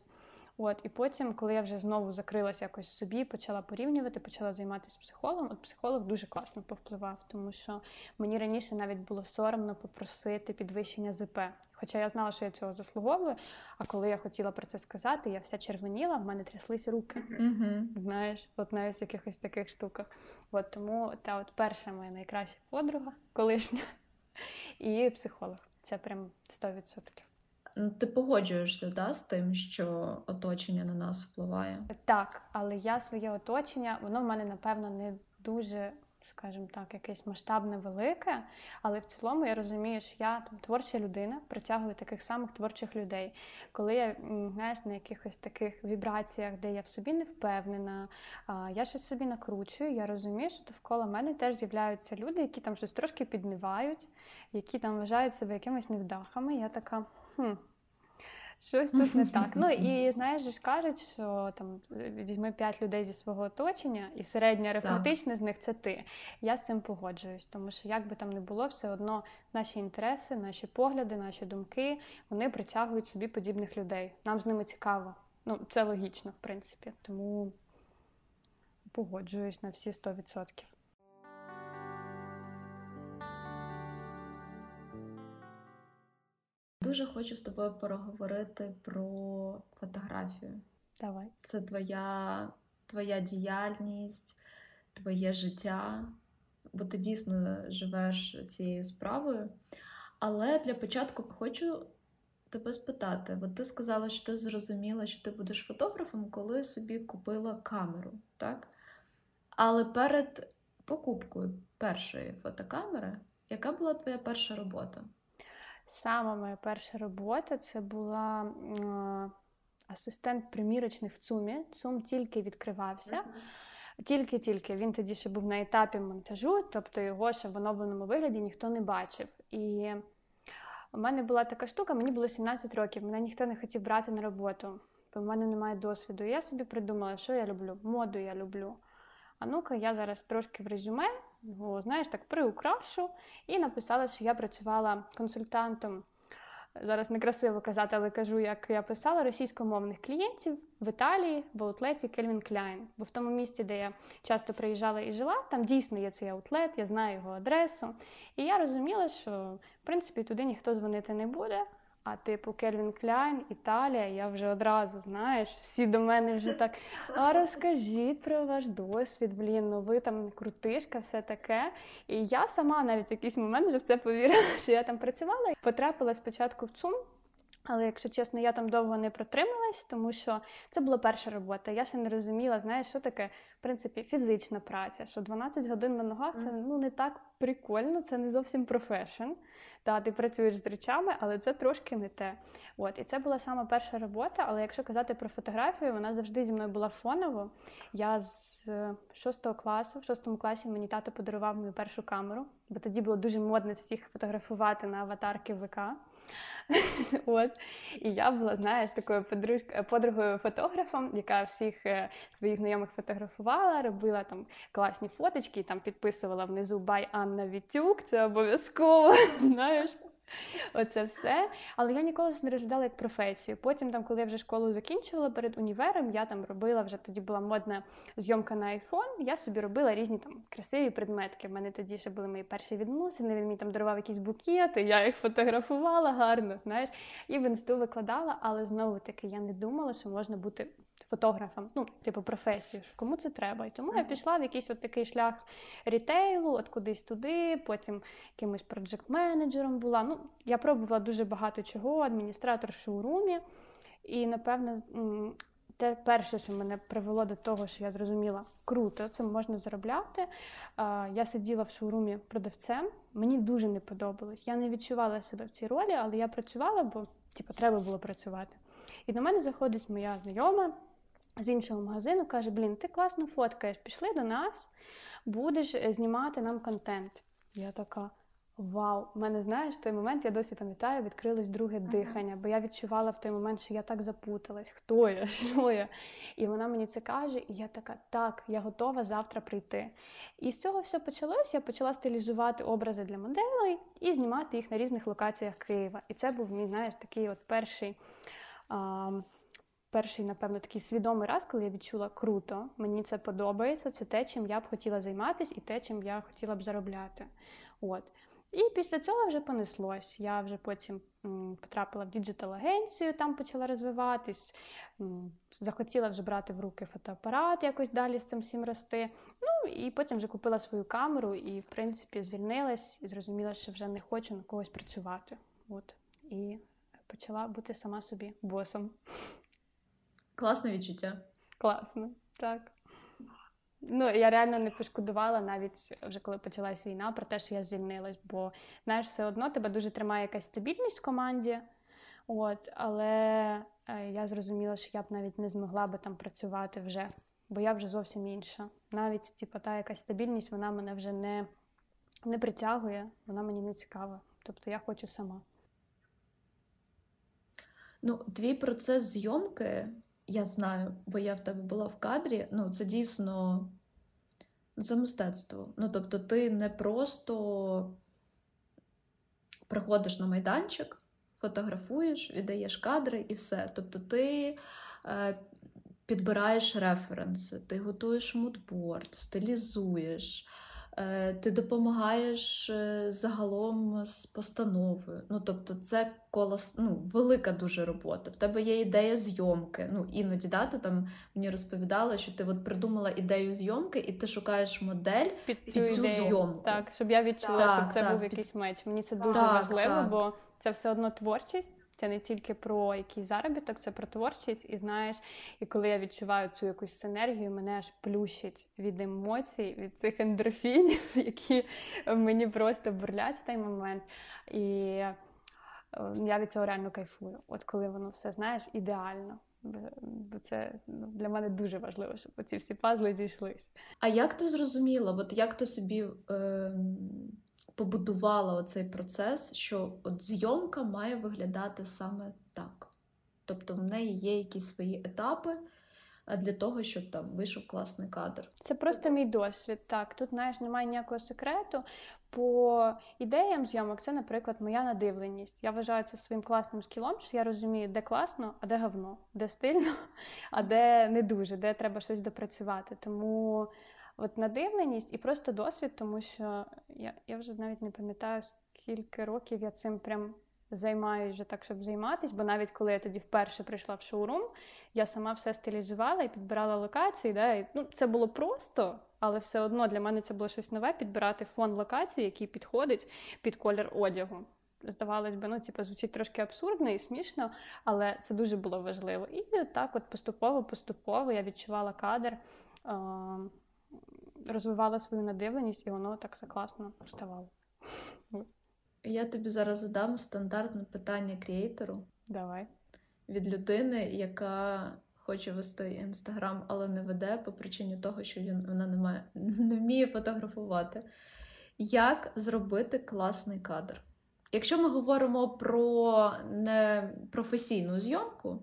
От, і потім, коли я вже знову закрилася якось собі, почала порівнювати, почала займатися психологом. От психолог дуже класно повпливав, тому що мені раніше навіть було соромно попросити підвищення ЗП. Хоча я знала, що я цього заслуговую, а коли я хотіла про це сказати, я вся червоніла, в мене тряслись руки. Mm-hmm. Знаєш, от навіть в якихось таких штуках. От, тому та от перша моя найкраща подруга, колишня, і психолог. Це прям сто відсотків. Ти погоджуєшся, да, з тим, що оточення на нас впливає? Так, але я своє оточення, воно в мене, напевно, не дуже, скажімо так, якесь масштабне велике, але в цілому я розумію, що я там творча людина, притягую таких самих творчих людей. Коли я, знаєш, на якихось таких вібраціях, де я в собі не впевнена, я щось собі накручую, я розумію, що довкола мене теж з'являються люди, які там щось трошки піднивають, які там вважають себе якимись невдахами. Я така... Хм, щось тут не так. Ну і, знаєш, ж кажуть, що там візьми п'ять людей зі свого оточення, і середня арифметична з них – це ти. Я з цим погоджуюсь, тому що як би там не було, все одно наші інтереси, наші погляди, наші думки, вони притягують собі подібних людей. Нам з ними цікаво. Ну, це логічно, в принципі. Тому погоджуюсь на всі сто відсотків. Дуже хочу з тобою поговорити про фотографію. Давай. Це твоя, твоя діяльність, твоє життя, бо ти дійсно живеш цією справою. Але для початку хочу тебе спитати. От ти сказала, що ти зрозуміла, що ти будеш фотографом, коли собі купила камеру, так? Але перед покупкою першої фотокамери, яка була твоя перша робота? Сама моя перша робота – це була е- асистент примірочних в ЦУМі. ЦУМ тільки відкривався. Mm-hmm. Тільки-тільки. Він тоді ще був на етапі монтажу, тобто його ще в оновленому вигляді ніхто не бачив. І у мене була така штука, мені було сімнадцять років, мене ніхто не хотів брати на роботу, бо в мене немає досвіду. І я собі придумала, що я люблю. Моду я люблю. А ну-ка, я зараз трошки в резюме, о, знаєш, так приукрашу, і написала, що я працювала консультантом, зараз некрасиво казати, але кажу, як я писала, російськомовних клієнтів в Італії в аутлеті Calvin Klein. Бо в тому місті, де я часто приїжджала і жила, там дійсно є цей аутлет, я знаю його адресу. І я розуміла, що, в принципі, туди ніхто дзвонити не буде. А типу Calvin Klein, Італія, я вже одразу, знаєш, всі до мене вже так, а розкажіть про ваш досвід, блін, ну ви там крутишка, все таке. І я сама навіть в якийсь момент вже в це повірила, що я там працювала. Потрапила спочатку в ЦУМ, але, якщо чесно, я там довго не протрималась, тому що це була перша робота. Я ще не розуміла, знаєш, що таке, в принципі, фізична праця, що дванадцять годин на ногах, це ну не так прикольно, це не зовсім професіон. Та, ти працюєш з речами, але це трошки не те. От, і це була сама перша робота, але якщо казати про фотографію, вона завжди зі мною була фоново. Я з шостого класу, в шостому класі мені тато подарував мою першу камеру, бо тоді було дуже модно всіх фотографувати на аватарки ВК. От. І я була, знаєш, такою подругою фотографом, яка всіх своїх знайомих фотографувала, робила там класні фоточки, там підписувала внизу «Бай Анна Вітюк», це обов'язково, знаєш. Оце все. Але я ніколи не розглядала як професію. Потім, там, коли я вже школу закінчувала перед універом, я там робила, вже тоді була модна зйомка на айфон, я собі робила різні там красиві предметки. В мене тоді ще були мої перші відносини, він мені там дарував якісь букети, я їх фотографувала гарно, знаєш, і в інсту викладала, але знову-таки я не думала, що можна бути фотографом, ну, типу професію, кому це треба. І тому я пішла в якийсь от такий шлях рітейлу, от кудись туди, потім якимось проджект-менеджером була. Ну, я пробувала дуже багато чого, адміністратор в шоурумі. І, напевно, те перше, що мене привело до того, що я зрозуміла, круто, це можна заробляти. Я сиділа в шоурумі продавцем, мені дуже не подобалось. Я не відчувала себе в цій ролі, але я працювала, бо типу, треба було працювати. І до мене заходить моя знайома з іншого магазину, каже, блін, ти класно фоткаєш, пішли до нас, будеш знімати нам контент. Я така, вау, в мене, знаєш, в той момент, я досі пам'ятаю, відкрилось друге ага. дихання, бо я відчувала в той момент, що я так запуталась, хто я, що я. І вона мені це каже, і я така, так, я готова завтра прийти. І з цього все почалось, я почала стилізувати образи для моделей і знімати їх на різних локаціях Києва. І це був мій, знаєш, такий от перший... А, перший, напевно, такий свідомий раз, коли я відчула круто, мені це подобається, це те, чим я б хотіла займатися і те, чим я хотіла б заробляти. От. І після цього вже понеслось. Я вже потім м, потрапила в діджитал-агенцію, там почала розвиватись, м, захотіла вже брати в руки фотоапарат, якось далі з цим всім рости. Ну, і потім вже купила свою камеру і, в принципі, звільнилась і зрозуміла, що вже не хочу на когось працювати. От. І почала бути сама собі босом. Класне відчуття. Класно, так. Ну, я реально не пошкодувала навіть вже коли почалась війна про те, що я звільнилась, бо, знаєш, все одно тебе дуже тримає якась стабільність в команді, от, але я зрозуміла, що я б навіть не змогла би там працювати вже, бо я вже зовсім інша. Навіть, типу, та якась стабільність, вона мене вже не, не притягує, вона мені не цікава, тобто я хочу сама. Ну, твій процес зйомки... Я знаю, бо я в тебе була в кадрі, ну це дійсно, ну це мистецтво. Ну тобто ти не просто приходиш на майданчик, фотографуєш, віддаєш кадри і все. Тобто ти е, підбираєш референси, ти готуєш мудборд, стилізуєш, е, ти допомагаєш загалом з постановою. Ну тобто це... Колос, ну, велика дуже робота. В тебе є ідея зйомки. Ну, іноді, да, ти там мені розповідала, що ти от придумала ідею зйомки, і ти шукаєш модель під цю, під цю зйомку. Так, щоб я відчула, так, щоб це так, був під... якийсь меч. Мені це дуже так, важливо, так. Бо це все одно творчість. Це не тільки про якийсь заробіток, це про творчість. І знаєш, і коли я відчуваю цю якусь синергію, мене аж плющить від емоцій, від цих ендорфінів, які мені просто бурлять в той момент. І... я від цього реально кайфую. От коли воно все, знаєш, ідеально. Бо це для мене дуже важливо, щоб ці всі пазли зійшлись. А як ти зрозуміла, от як ти собі е- побудувала оцей процес, що от зйомка має виглядати саме так? Тобто в неї є якісь свої етапи для того, щоб там вийшов класний кадр. Це просто мій досвід, так. Тут, знаєш, немає ніякого секрету. По ідеям зйомок це, наприклад, моя надивленість. Я вважаю це своїм класним скілом, що я розумію, де класно, а де говно, де стильно, а де не дуже, де треба щось допрацювати. Тому от надивленість і просто досвід, тому що я, я вже навіть не пам'ятаю, скільки років я цим прям займаюсь вже так, щоб займатися, бо навіть коли я тоді вперше прийшла в шоурум, я сама все стилізувала і підбирала локації, да? І, ну, це було просто, але все одно для мене це було щось нове, підбирати фон локації, який підходить під колір одягу. Здавалось би, ну, типу, звучить трошки абсурдно і смішно, але це дуже було важливо. І так от поступово-поступово я відчувала кадр, розвивала свою надивленість, і воно так все класно вставало. Я тобі зараз задам стандартне питання кріейтору. Давай. Від людини, яка хоче вести Інстаграм, але не веде по причині того, що він, вона не, має, не вміє фотографувати. Як зробити класний кадр? Якщо ми говоримо про не професійну зйомку,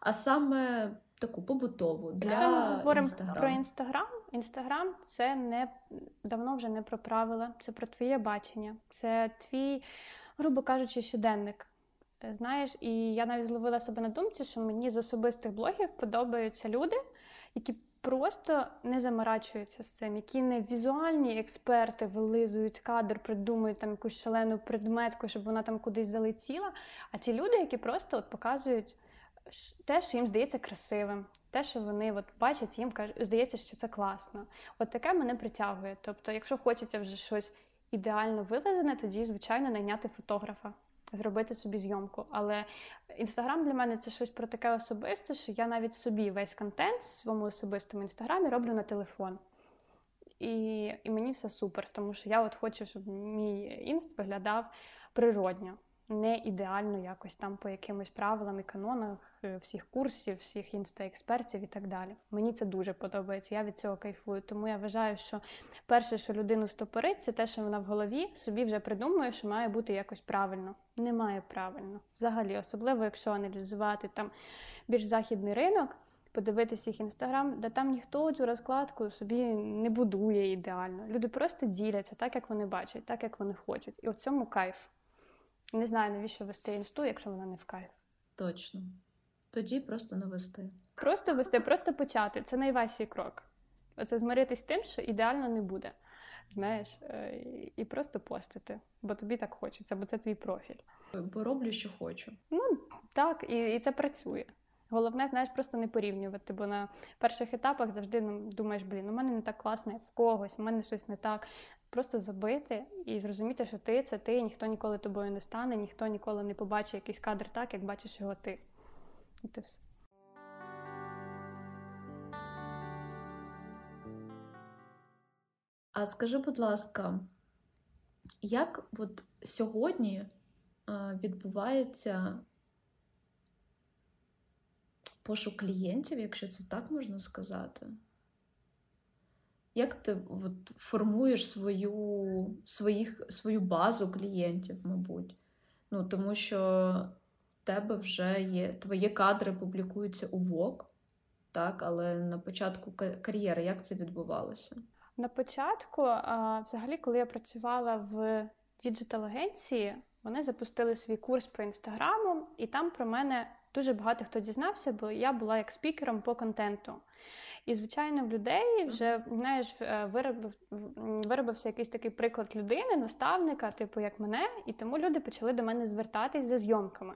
а саме таку побутову для Інстаграму. Якщо ми говоримо про Інстаграм, Інстаграм – це не, давно вже не про правила, це про твоє бачення, це твій, грубо кажучи, щоденник. Знаєш, і я навіть зловила себе на думці, що мені з особистих блогів подобаються люди, які просто не заморачуються з цим, які не візуальні експерти вилизують кадр, придумують там якусь шалену предметку, щоб вона там кудись залетіла, а ті люди, які просто от показують те, що їм здається красивим, те, що вони от бачать, їм кажуть, здається, що це класно. От таке мене притягує. Тобто, якщо хочеться вже щось ідеально вилизане, тоді, звичайно, найняти фотографа, зробити собі зйомку. Але Інстаграм для мене – це щось про таке особисте, що я навіть собі весь контент в своєму особистому Інстаграмі роблю на телефон. І, і мені все супер, тому що я от хочу, щоб мій інст виглядав природньо. Не ідеально якось там по якимось правилам і канонах всіх курсів, всіх інста-експертів і так далі. Мені це дуже подобається, я від цього кайфую. Тому я вважаю, що перше, що людину стопорить, це те, що вона в голові собі вже придумує, що має бути якось правильно. Немає правильно. Взагалі, особливо, якщо аналізувати там більш західний ринок, подивитися їх Інстаграм, де там ніхто цю розкладку собі не будує ідеально. Люди просто діляться так, як вони бачать, так, як вони хочуть. І в цьому кайф. Не знаю, навіщо вести інсту, якщо вона не в кайф. Точно. Тоді просто не вести. Просто вести, просто почати. Це найважчий крок. Оце змиритись з тим, що ідеально не буде. Знаєш, і просто постити, бо тобі так хочеться, бо це твій профіль. Бо роблю, що хочу. Ну, так, і, і це працює. Головне, знаєш, просто не порівнювати, бо на перших етапах завжди думаєш, блін, у мене не так класно, як в когось, у мене щось не так. Просто забити і зрозуміти, що ти – це ти, ніхто ніколи тобою не стане, ніхто ніколи не побачить якийсь кадр так, як бачиш його ти. І ти все. А скажи, будь ласка, як от сьогодні відбувається пошук клієнтів, якщо це так можна сказати? Як ти от формуєш свою, своїх, свою базу клієнтів, мабуть? Ну, тому що в тебе вже є, твої кадри публікуються у Vogue, так? Але на початку кар'єри як це відбувалося? На початку, взагалі, коли я працювала в діджитал-агенції, вони запустили свій курс по Інстаграму, і там про мене дуже багато хто дізнався, бо я була як спікером по контенту. І, звичайно, в людей вже, знаєш, виробив, виробився якийсь такий приклад людини, наставника, типу як мене, і тому люди почали до мене звертатись за зйомками.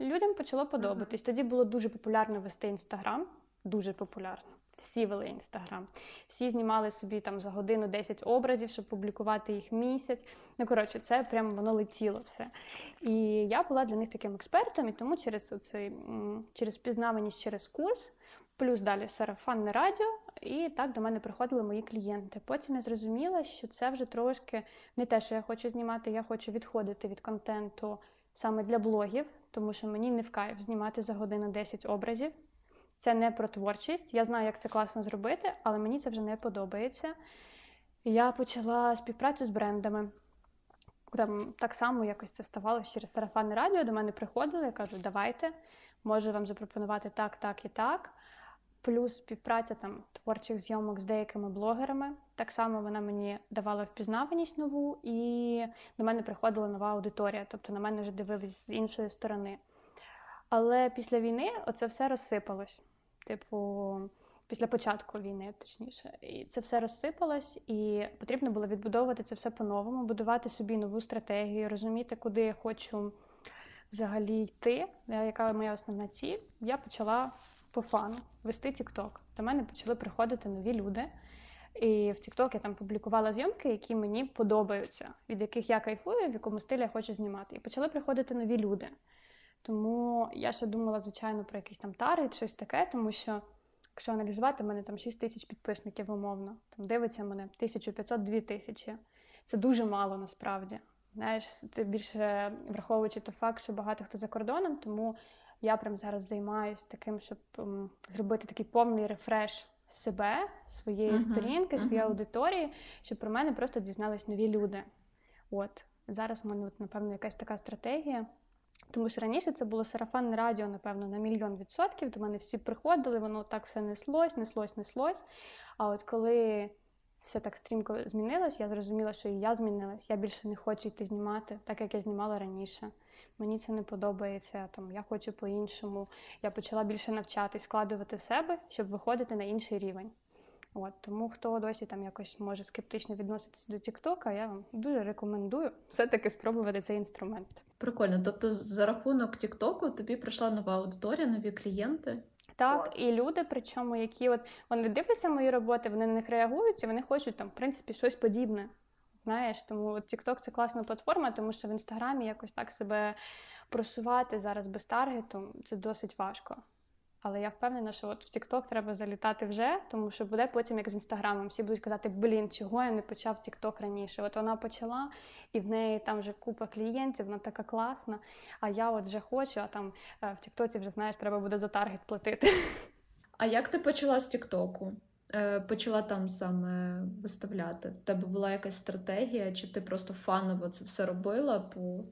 Людям почало подобатись. Тоді було дуже популярно вести Інстаграм. Дуже популярно. Всі вели Інстаграм. Всі знімали собі там за годину десять образів, щоб публікувати їх місяць. Ну, коротше, це прямо воно летіло все. І я була для них таким експертом, і тому через оцей, через впізнаваність, через курс, плюс далі сарафанне радіо, і так до мене приходили мої клієнти. Потім я зрозуміла, що це вже трошки не те, що я хочу знімати, я хочу відходити від контенту саме для блогів, тому що мені не в кайф знімати за годину десять образів. Це не про творчість. Я знаю, як це класно зробити, але мені це вже не подобається. Я почала співпрацю з брендами. Там, так само якось це ставалося через сарафанне радіо. До мене приходили, я кажу, давайте, можу вам запропонувати так, так і так. Плюс співпраця там, творчих зйомок з деякими блогерами. Так само вона мені давала впізнаваність нову, і до мене приходила нова аудиторія. Тобто на мене вже дивились з іншої сторони. Але після війни оце все розсипалось. Типу, після початку війни, точніше. І це все розсипалось, і потрібно було відбудовувати це все по-новому, будувати собі нову стратегію, розуміти, куди я хочу взагалі йти, яка моя основна ціль. Я почала по фану вести TikTok. До мене почали приходити нові люди. І в TikTok я там публікувала зйомки, які мені подобаються, від яких я кайфую, в якому стилі я хочу знімати. І почали приходити нові люди. Тому я ще думала, звичайно, про якісь там тари, щось таке, тому що, якщо аналізувати, в мене там шість тисяч підписників, умовно. Там дивиться мене тисяча п'ятсот - дві тисячі. Це дуже мало, насправді. Знаєш, це більше враховуючи той факт, що багато хто за кордоном, тому я прям зараз займаюся таким, щоб ем, зробити такий повний рефреш себе, своєї uh-huh. сторінки, своєї uh-huh. аудиторії, щоб про мене просто дізнались нові люди. От. Зараз в мене, от, напевно, якась така стратегія. Тому що раніше це було сарафанне радіо, напевно, на мільйон відсотків. До мене всі приходили, воно так все неслось, неслось, неслось. А от коли все так стрімко змінилось, я зрозуміла, що і я змінилась. Я більше не хочу йти знімати, так як я знімала раніше. Мені це не подобається, там, я хочу по-іншому. Я почала більше навчатись, складувати себе, щоб виходити на інший рівень. От, тому хто досі там якось може скептично відноситися до TikTok, я вам дуже рекомендую все-таки спробувати цей інструмент. Прикольно. Тобто за рахунок TikTok тобі прийшла нова аудиторія, нові клієнти? Так, і люди, причому, які от вони дивляться мої роботи, вони на них реагують і вони хочуть там, в принципі, щось подібне. Знаєш, тому от TikTok – це класна платформа, тому що в Інстаграмі якось так себе просувати зараз без таргету – це досить важко. Але я впевнена, що от в TikTok треба залітати вже, тому що буде потім як з Інстаграмом. Всі будуть казати, блін, чого я не почав TikTok раніше. От вона почала, і в неї там вже купа клієнтів, вона така класна, а я от вже хочу, а там в TikTok вже, знаєш, треба буде за таргет платити. А як ти почала з TikTok? Почала там саме виставляти? В тебе була якась стратегія, чи ти просто фаново це все робила по...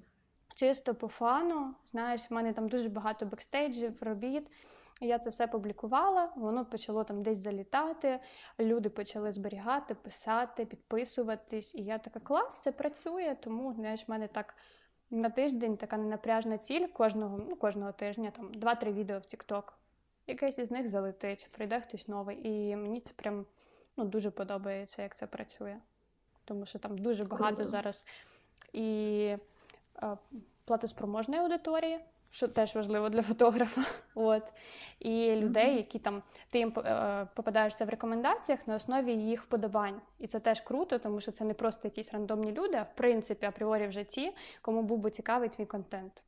Чисто по фану. Знаєш, в мене там дуже багато бекстейджів, робіт. Я це все публікувала, воно почало там десь залітати, люди почали зберігати, писати, підписуватись. І я така, клас, це працює, тому, знаєш, в мене так На тиждень така ненапряжна ціль кожного, ну, кожного тижня, там, два-три відео в TikTok. Якесь із них залетить, прийде хтось новий. І мені це прям, ну, дуже подобається, як це працює. Тому що там дуже багато Круто. Зараз і е, платоспроможної аудиторії, що теж важливо для фотографа. От. І людей, які там, ти їм е, попадаєшся в рекомендаціях на основі їх вподобань. І це теж круто, тому що це не просто якісь рандомні люди, а в принципі, апріорі вже ті, кому був би цікавий твій контент.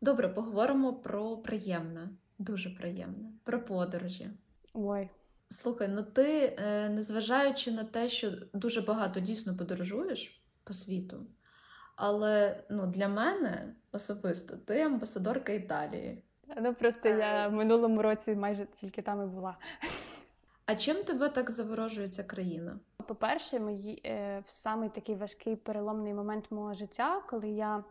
Добре, поговоримо про приємне, дуже приємне, про подорожі. Ой. Слухай, ну ти, незважаючи на те, що дуже багато дійсно подорожуєш по світу, але, ну, для мене особисто ти амбасадорка Італії. Ну просто я в минулому році майже тільки там і була. А чим тебе так заворожує ця країна? По-перше, мої, е, самий такий важкий переломний момент мого життя, коли я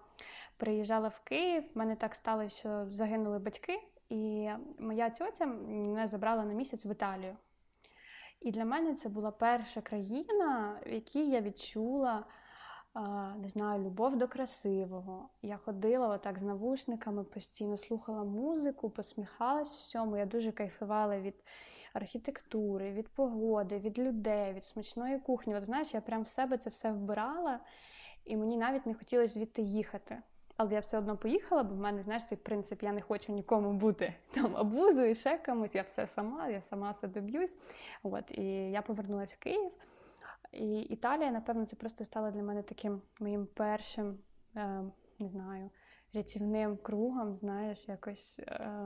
приїжджала в Київ, в мене так сталося, що загинули батьки. І моя тьотя мене забрала на місяць в Італію. І для мене це була перша країна, в якій я відчула, не знаю, любов до красивого. Я ходила отак з навушниками, постійно слухала музику, посміхалась всьому. Я дуже кайфувала від архітектури, від погоди, від людей, від смачної кухні. От, знаєш, я прям в себе це все вбирала, і мені навіть не хотілося звідти їхати. Але я все одно поїхала, бо в мене, знаєш, той принцип, я не хочу нікому бути там абузою, ще комусь, я все сама, я сама все доб'юсь. От, і я повернулася в Київ. І Італія, напевно, це просто стала для мене таким моїм першим, е, не знаю, рятівним кругом, знаєш, якось е,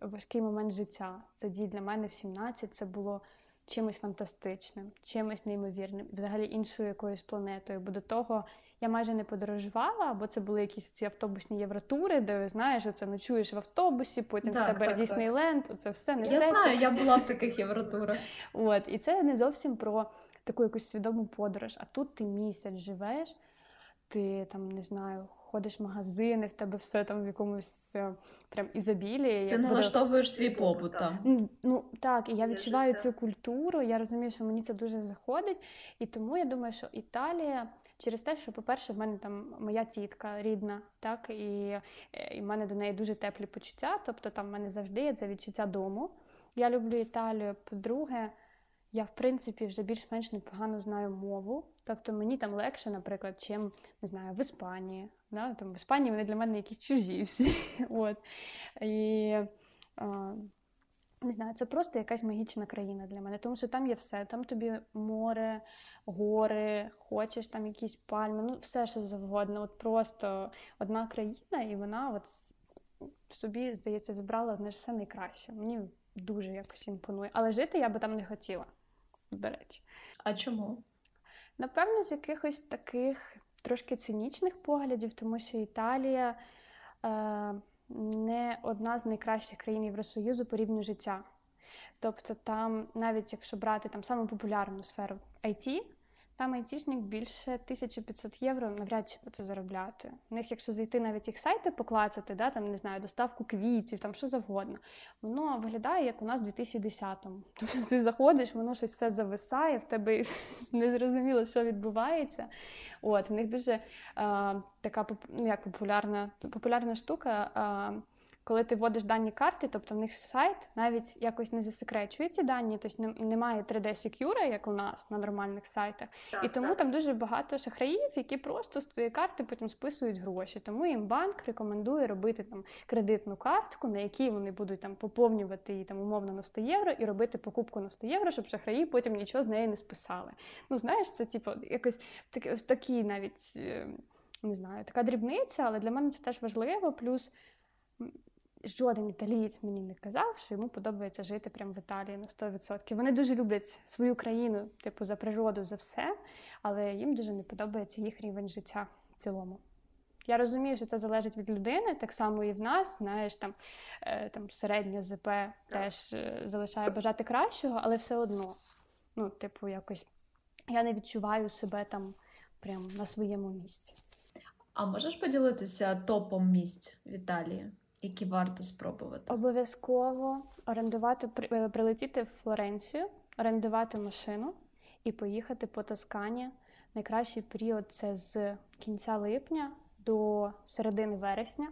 важкий момент життя. Це дій для мене в сімнадцять, це було чимось фантастичним, чимось неймовірним, взагалі іншою якоюсь планетою, бо до того... Я майже не подорожувала, бо це були якісь ці автобусні євротури, де, знаєш, оце ночуєш в автобусі, потім так, в тебе так, Діснейленд, це все несеться. Я знаю, я була в таких євротурах. От, і це не зовсім про таку якусь свідому подорож, а тут ти місяць живеш, ти там, не знаю, ходиш в магазини, в тебе все там в якомусь прям ізобілії. Ти налаштовуєш свій побут там. Ну так, і я відчуваю цю культуру, я розумію, що мені це дуже заходить, і тому я думаю, що Італія... Через те, що, по-перше, в мене там моя тітка рідна, так, і, і в мене до неї дуже теплі почуття, тобто там в мене завжди є це відчуття дому. Я люблю Італію. По-друге, я, в принципі, вже більш-менш непогано знаю мову, тобто мені там легше, наприклад, чим, не знаю, в Іспанії, да? Там, в Іспанії вони для мене якісь чужі всі, от, і... А... Не знаю, це просто якась магічна країна для мене, тому що там є все, там тобі море, гори, хочеш там якісь пальми, ну все, що завгодно, от просто одна країна, і вона от собі, здається, вибрала одне все найкраще. Мені дуже якось імпонує, але жити я би там не хотіла, до речі. А чому? Напевно, з якихось таких трошки цинічних поглядів, тому що Італія... Е- не одна з найкращих країн Євросоюзу по рівню життя. Тобто там, навіть якщо брати там саму популярну сферу ай ті, там айтішник більше тисяча п'ятсот євро навряд чи це заробляти. В них, якщо зайти навіть їх сайти поклацати, да, там, не знаю, доставку квітів, там що завгодно, воно виглядає, як у нас в дві тисячі десятому. Тобто ти заходиш, воно щось все зависає, в тебе не зрозуміло, що відбувається. От, в них дуже е, така, ну, як популярна, популярна штука, е, коли ти вводиш дані карти, тобто в них сайт навіть якось не засекречує ці дані, тобто немає три ді сек'юра, як у нас на нормальних сайтах. Так, і тому так. Там дуже багато шахраїв, які просто з твоєї карти потім списують гроші. Тому їм банк рекомендує робити там кредитну картку, на якій вони будуть там поповнювати її там умовно на сто євро і робити покупку на сто євро, щоб шахраї потім нічого з неї не списали. Ну, знаєш, це типу якось в такій навіть, не знаю, така дрібниця, але для мене це теж важливо, плюс жоден італієць мені не казав, що йому подобається жити прямо в Італії на сто відсотків. Вони дуже люблять свою країну, типу, за природу, за все, але їм дуже не подобається їх рівень життя в цілому. Я розумію, що це залежить від людини, так само і в нас, знаєш, там, е, там середня ЗП теж е, залишає бажати кращого, але все одно, ну, типу, якось я не відчуваю себе там прямо на своєму місці. А можеш поділитися топом місць в Італії, які варто спробувати? Обов'язково орендувати, прилетіти в Флоренцію, орендувати машину і поїхати по Тоскані. Найкращий період – це з кінця липня до середини вересня.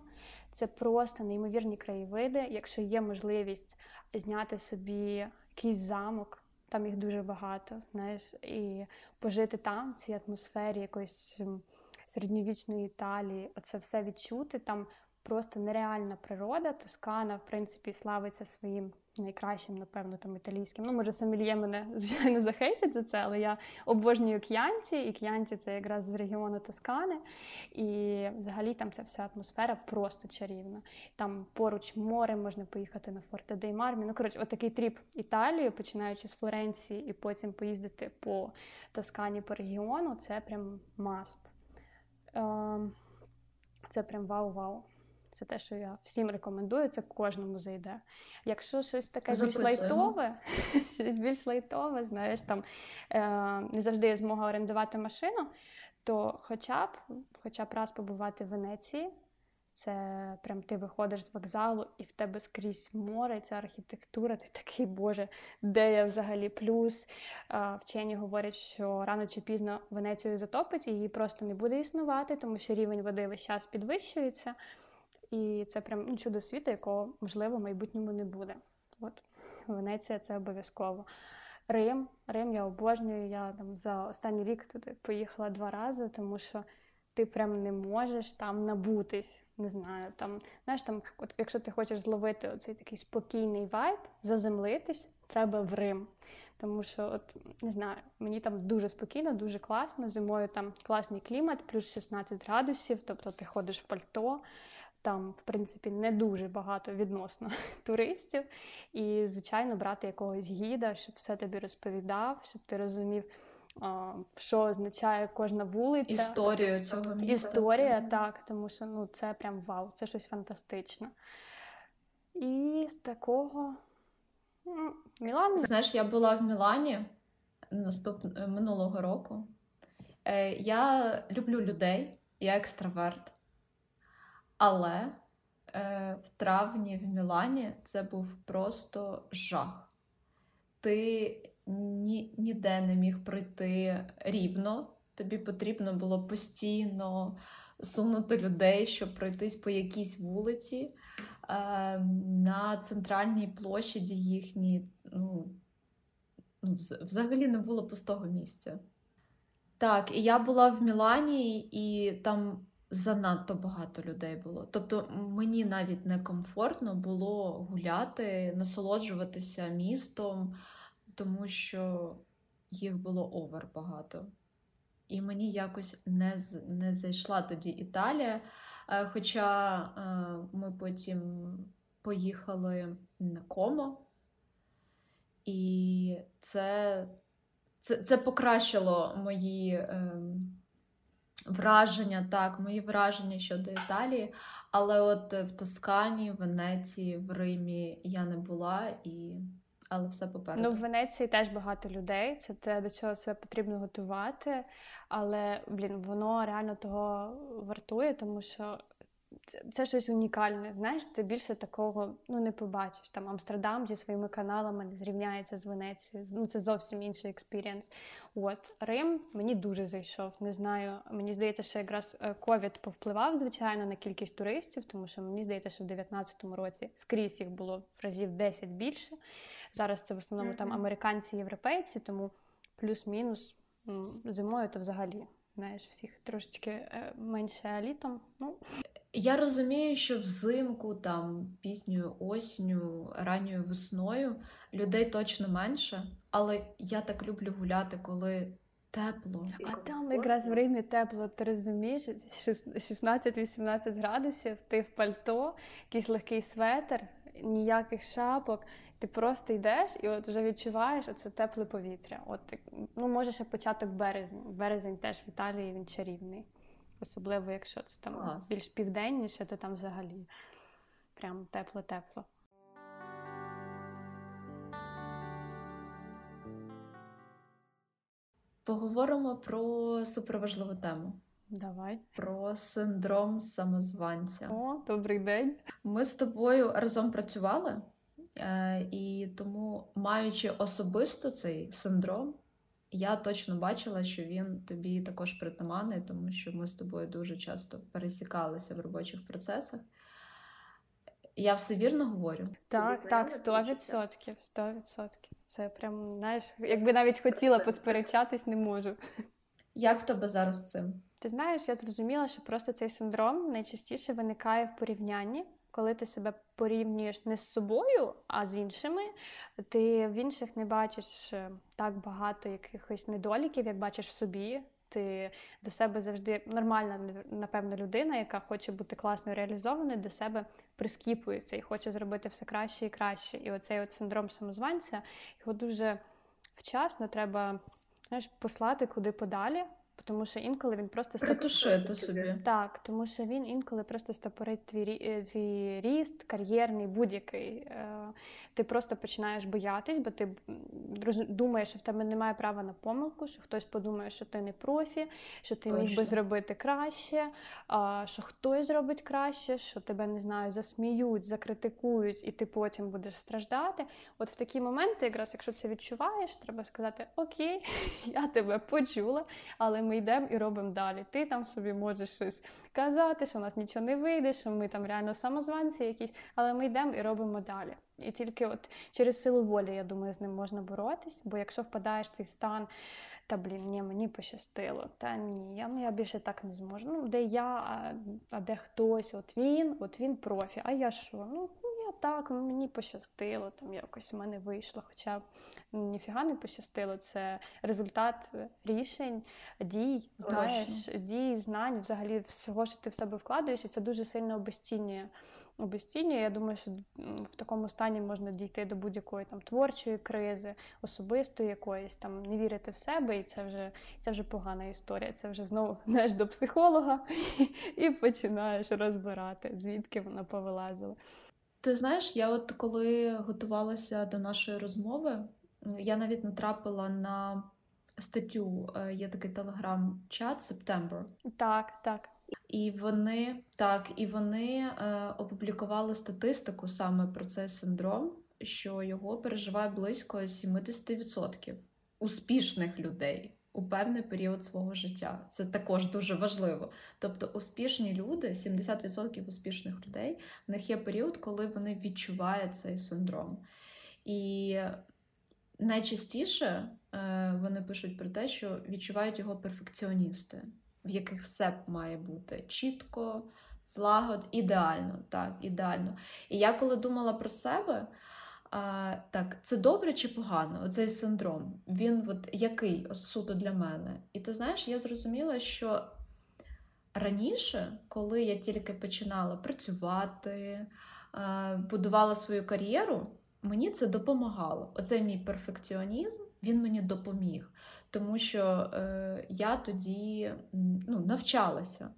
Це просто неймовірні краєвиди. Якщо є можливість зняти собі якийсь замок, там їх дуже багато, знаєш, і пожити там, в цій атмосфері якоїсь середньовічної Італії, оце все відчути. Там просто нереальна природа. Тоскана, в принципі, славиться своїм найкращим, напевно, там італійським. Ну, може, сомельє мене, звичайно, захейтять за це, але я обожнюю к'янці, і к'янці – це якраз з регіону Тоскани. І взагалі там ця вся атмосфера просто чарівна. Там поруч море, можна поїхати на Форте Деймармі. Ну, коротше, отакий тріп Італію, починаючи з Флоренції, і потім поїздити по Тоскані, по регіону – це прям маст. Це прям вау-вау. Це те, що я всім рекомендую, це кожному зайде. Якщо щось таке Записуємо. більш лайтове, більш лайтове, знаєш, там е- не завжди є змога орендувати машину, то хоча б, хоча б раз побувати в Венеції, це прям ти виходиш з вокзалу і в тебе скрізь море, ця архітектура, ти такий, боже, де я взагалі плюс. Вчені говорять, що рано чи пізно Венецію затопить, і її просто не буде існувати, тому що рівень води весь час підвищується. І це прям чудо світу, якого, можливо, в майбутньому не буде. От, Венеція – це обов'язково. Рим. Рим я обожнюю. Я там за останній рік туди поїхала два рази, тому що ти прям не можеш там набутись. Не знаю, там, знаєш, там, от, якщо ти хочеш зловити оцей такий спокійний вайб, заземлитись, треба в Рим. Тому що, от, не знаю, мені там дуже спокійно, дуже класно. Зимою там класний клімат, плюс шістнадцять градусів, тобто ти ходиш в пальто. Там, в принципі, не дуже багато відносно туристів. І, звичайно, брати якогось гіда, щоб все тобі розповідав, щоб ти розумів, що означає кожна вулиця. Історію цього міста. Історія, так, тому що ну, це прям вау, це щось фантастичне. І з такого... Мілан... Знаєш, я була в Мілані наступ... минулого року. Я люблю людей, я екстраверт. Але е, в травні в Мілані це був просто жах. Ти ні, ніде не міг пройти рівно. Тобі потрібно було постійно сунути людей, щоб пройтись по якійсь вулиці. Е, на центральній площаді їхні, ну, взагалі не було пустого місця. Так, і я була в Мілані, і там... занадто багато людей було. Тобто мені навіть некомфортно було гуляти, насолоджуватися містом, тому що їх було овер багато. І мені якось не, не зайшла тоді Італія. Хоча ми потім поїхали на Комо. І це, це, це покращило мої... Враження, так, мої враження щодо Італії, але от в Тоскані, в Венеції, в Римі я не була, і... але все попереду. Ну, в Венеції теж багато людей, це те, до чого себе потрібно готувати, але, блін, воно реально того вартує, тому що це, це щось унікальне, знаєш, ти більше такого, ну, не побачиш. Там Амстердам зі своїми каналами не зрівняється з Венецією. Ну, це зовсім інший експірієнс. От, Рим мені дуже зайшов, не знаю. Мені здається, що якраз ковід повпливав, звичайно, на кількість туристів, тому що мені здається, що в дев'ятнадцятому році скрізь їх було в разів десять більше. Зараз це в основному там американці, європейці, тому плюс-мінус зимою то взагалі, знаєш, всіх трошечки менше, а літом, ну... Я розумію, що взимку, там, пізньою осінню, ранньою весною людей точно менше, але я так люблю гуляти, коли тепло. А там якраз в Римі тепло, ти розумієш, шістнадцять-вісімнадцять градусів, ти в пальто, якийсь легкий светр, ніяких шапок, ти просто йдеш і от вже відчуваєш оце тепле повітря. От, ну, може, ще початок березня. Березень теж в Італії, він чарівний. Особливо, якщо це там Клас. більш південніше, то там взагалі прям тепло-тепло. Поговоримо про суперважливу тему. Давай. Про синдром самозванця. О, добрий день. Ми з тобою разом працювали, і тому, маючи особисто цей синдром, я точно бачила, що він тобі також притаманний, тому що ми з тобою дуже часто пересікалися в робочих процесах. Я все вірно говорю? Так, так, сто відсотків, сто відсотків. Це прям, знаєш, якби навіть хотіла посперечатись, не можу. Як в тебе зараз з цим? Ти знаєш, я зрозуміла, що просто цей синдром найчастіше виникає в порівнянні. Коли ти себе порівнюєш не з собою, а з іншими, ти в інших не бачиш так багато якихось недоліків, як бачиш в собі. Ти до себе завжди нормальна, напевно, людина, яка хоче бути класно реалізованою, до себе прискіпується і хоче зробити все краще і краще. І оцей от синдром самозванця, його дуже вчасно треба, знаєш, послати куди подалі. Тому що інколи він просто притушити собі. Так, тому що він інколи просто стопорить твій, твій ріст, кар'єрний, будь-який. Ти просто починаєш боятись, бо ти думаєш, що в тебе немає права на помилку, що хтось подумає, що ти не профі, що ти Точно. Міг би зробити краще, що хтось зробить краще, що тебе, не знаю, засміють, закритикують, і ти потім будеш страждати. От в такі моменти, якраз, якщо це відчуваєш, треба сказати: окей, я тебе почула, але ми йдемо і робимо далі. Ти там собі можеш щось казати, що в нас нічого не вийде, що ми там реально самозванці якісь, але ми йдемо і робимо далі. І тільки от через силу волі, я думаю, з ним можна боротись, бо якщо впадаєш в цей стан, та блін, ні, мені пощастило, та ні, я, я більше так не зможу. Ну, де я, а, а де хтось, от він, от він профі, а я що? Ну, я так, мені пощастило, там якось в мене вийшло, хоча ніфіга не пощастило, це результат рішень, дій, знаєш, дій, знань, взагалі всього, що ти в себе вкладаєш, і це дуже сильно обезцінює. Обезцінює. Я думаю, що в такому стані можна дійти до будь-якої там творчої кризи, особистої якоїсь, там не вірити в себе, і це вже, це вже погана історія. Це вже знову йдеш до психолога і починаєш розбирати, звідки вона повилазила. Ти знаєш, я от коли готувалася до нашої розмови, я навіть натрапила на статтю, є такий телеграм-чат September. Так, так. І вони, так, і вони е, опублікували статистику саме про цей синдром, що його переживає близько сімдесят відсотків успішних людей у певний період свого життя. Це також дуже важливо. Тобто успішні люди, сімдесят відсотків успішних людей, в них є період, коли вони відчувають цей синдром. І найчастіше е, вони пишуть про те, що відчувають його перфекціоністи, в яких все має бути чітко, злагод, ідеально, так, ідеально. І я коли думала про себе, а, так, це добре чи погано, оцей синдром, він от який суто для мене? І ти знаєш, я зрозуміла, що раніше, коли я тільки починала працювати, а, будувала свою кар'єру, мені це допомагало. Оцей мій перфекціонізм, він мені допоміг. Тому що е, я тоді ну, навчалася.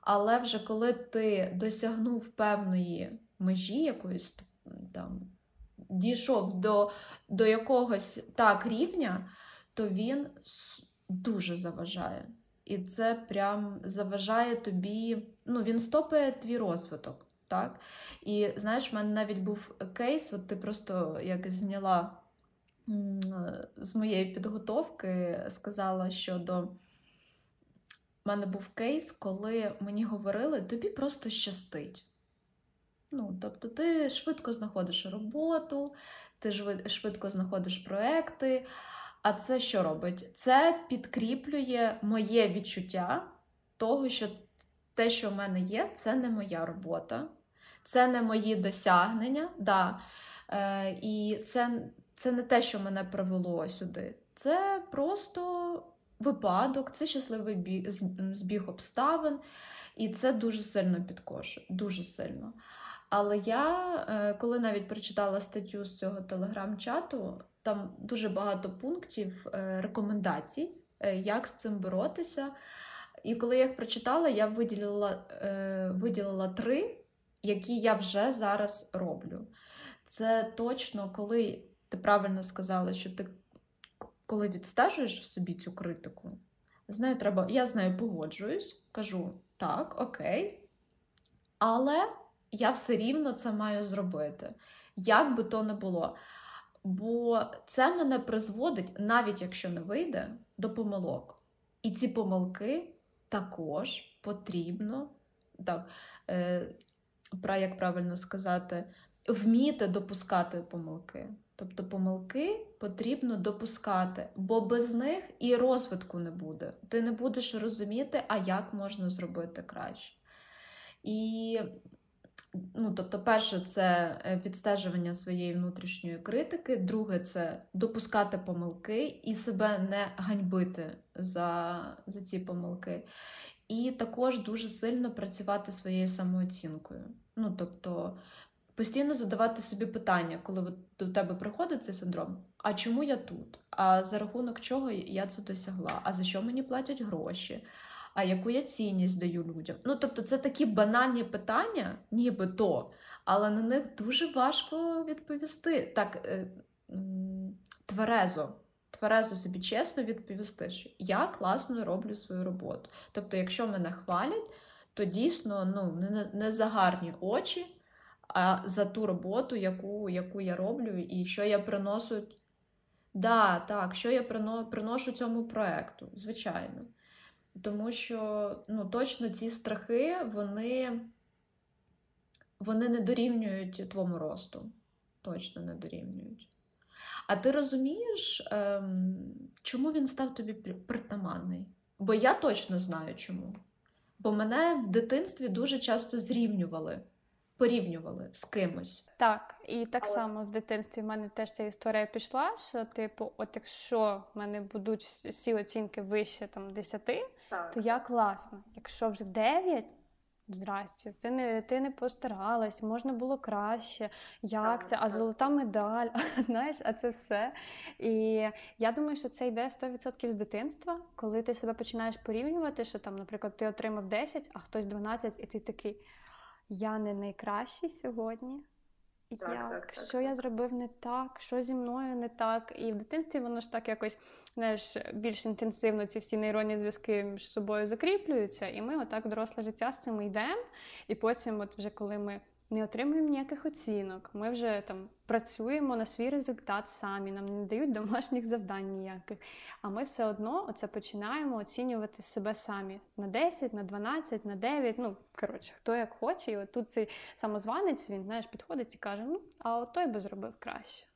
Але вже коли ти досягнув певної межі якоїсь, там, дійшов до, до якогось так рівня, то він дуже заважає. І це прям заважає тобі, ну, він стопить твій розвиток, так? І, знаєш, в мене навіть був кейс, от ти просто як зняла з моєї підготовки, сказала, що до мене був кейс, коли мені говорили: тобі просто щастить. Ну, тобто ти швидко знаходиш роботу, ти швидко знаходиш проекти, а це що робить? Це підкріплює моє відчуття того, що те, що в мене є, це не моя робота, це не мої досягнення, да. Е, і це... Це не те, що мене привело сюди. Це просто випадок, це щасливий біг, збіг обставин. І це дуже сильно підкошує, дуже сильно. Але я, коли навіть прочитала статтю з цього телеграм-чату, там дуже багато пунктів, рекомендацій, як з цим боротися. І коли я їх прочитала, я виділила, виділила три, які я вже зараз роблю. Це точно, коли... Ти правильно сказала, що ти, коли відстежуєш в собі цю критику, знаю, треба, я з нею погоджуюсь, кажу: так, окей, але я все рівно це маю зробити. Як би то не було. Бо це мене призводить, навіть якщо не вийде, до помилок. І ці помилки також потрібно, так, е, про, як правильно сказати, вміти допускати помилки. Тобто помилки потрібно допускати, бо без них і розвитку не буде. Ти не будеш розуміти, а як можна зробити краще. І, ну, тобто, перше – це відстежування своєї внутрішньої критики, друге – це допускати помилки і себе не ганьбити за, за ці помилки. І також дуже сильно працювати своєю самооцінкою. Ну, тобто, постійно задавати собі питання, коли до тебе приходить цей синдром. А чому я тут? А за рахунок чого я це досягла? А за що мені платять гроші? А яку я цінність даю людям? Ну, тобто, це такі банальні питання, нібито, але на них дуже важко відповісти. Так, тверезо, тверезо собі чесно відповісти, що я класно роблю свою роботу. Тобто, якщо мене хвалять, то дійсно, ну, не, не за гарні очі, а за ту роботу, яку, яку я роблю і що я приношу. Да, так, що я приношу цьому проекту, звичайно. Тому що, ну, точно ці страхи, вони, вони не дорівнюють твоєму росту. Точно не дорівнюють. А ти розумієш, ем, чому він став тобі притаманний? Бо я точно знаю, чому. Бо мене в дитинстві дуже часто зрівнювали. Порівнювали з кимось. Так, і так Але... само з дитинства в мене теж ця історія пішла, що, типу, от якщо в мене будуть всі оцінки вище там десяти, так, то я класна. Якщо вже дев'ять, здрасті, ти не, ти не постаралась, можна було краще, як так, це, а золота медаль, знаєш, а це все. І я думаю, що це йде сто відсотків з дитинства, коли ти себе починаєш порівнювати, що там, наприклад, ти отримав десять, а хтось дванадцять, і ти такий... Я не найкращий сьогодні. Так, як? Так, що так, я так. зробив не так? Що зі мною не так? І в дитинстві воно ж так якось, знаєш, більш інтенсивно ці всі нейронні зв'язки між собою закріплюються. І ми отак доросле життя з цим йдемо. І потім, от вже коли ми не отримуємо ніяких оцінок, ми вже там працюємо на свій результат самі, нам не дають домашніх завдань ніяких. А ми все одно оце починаємо оцінювати себе самі. На десять, на дванадцять, на дев'ять, ну, коротше, хто як хоче. І от тут цей самозванець, він, знаєш, підходить і каже, ну, а от той би зробив краще.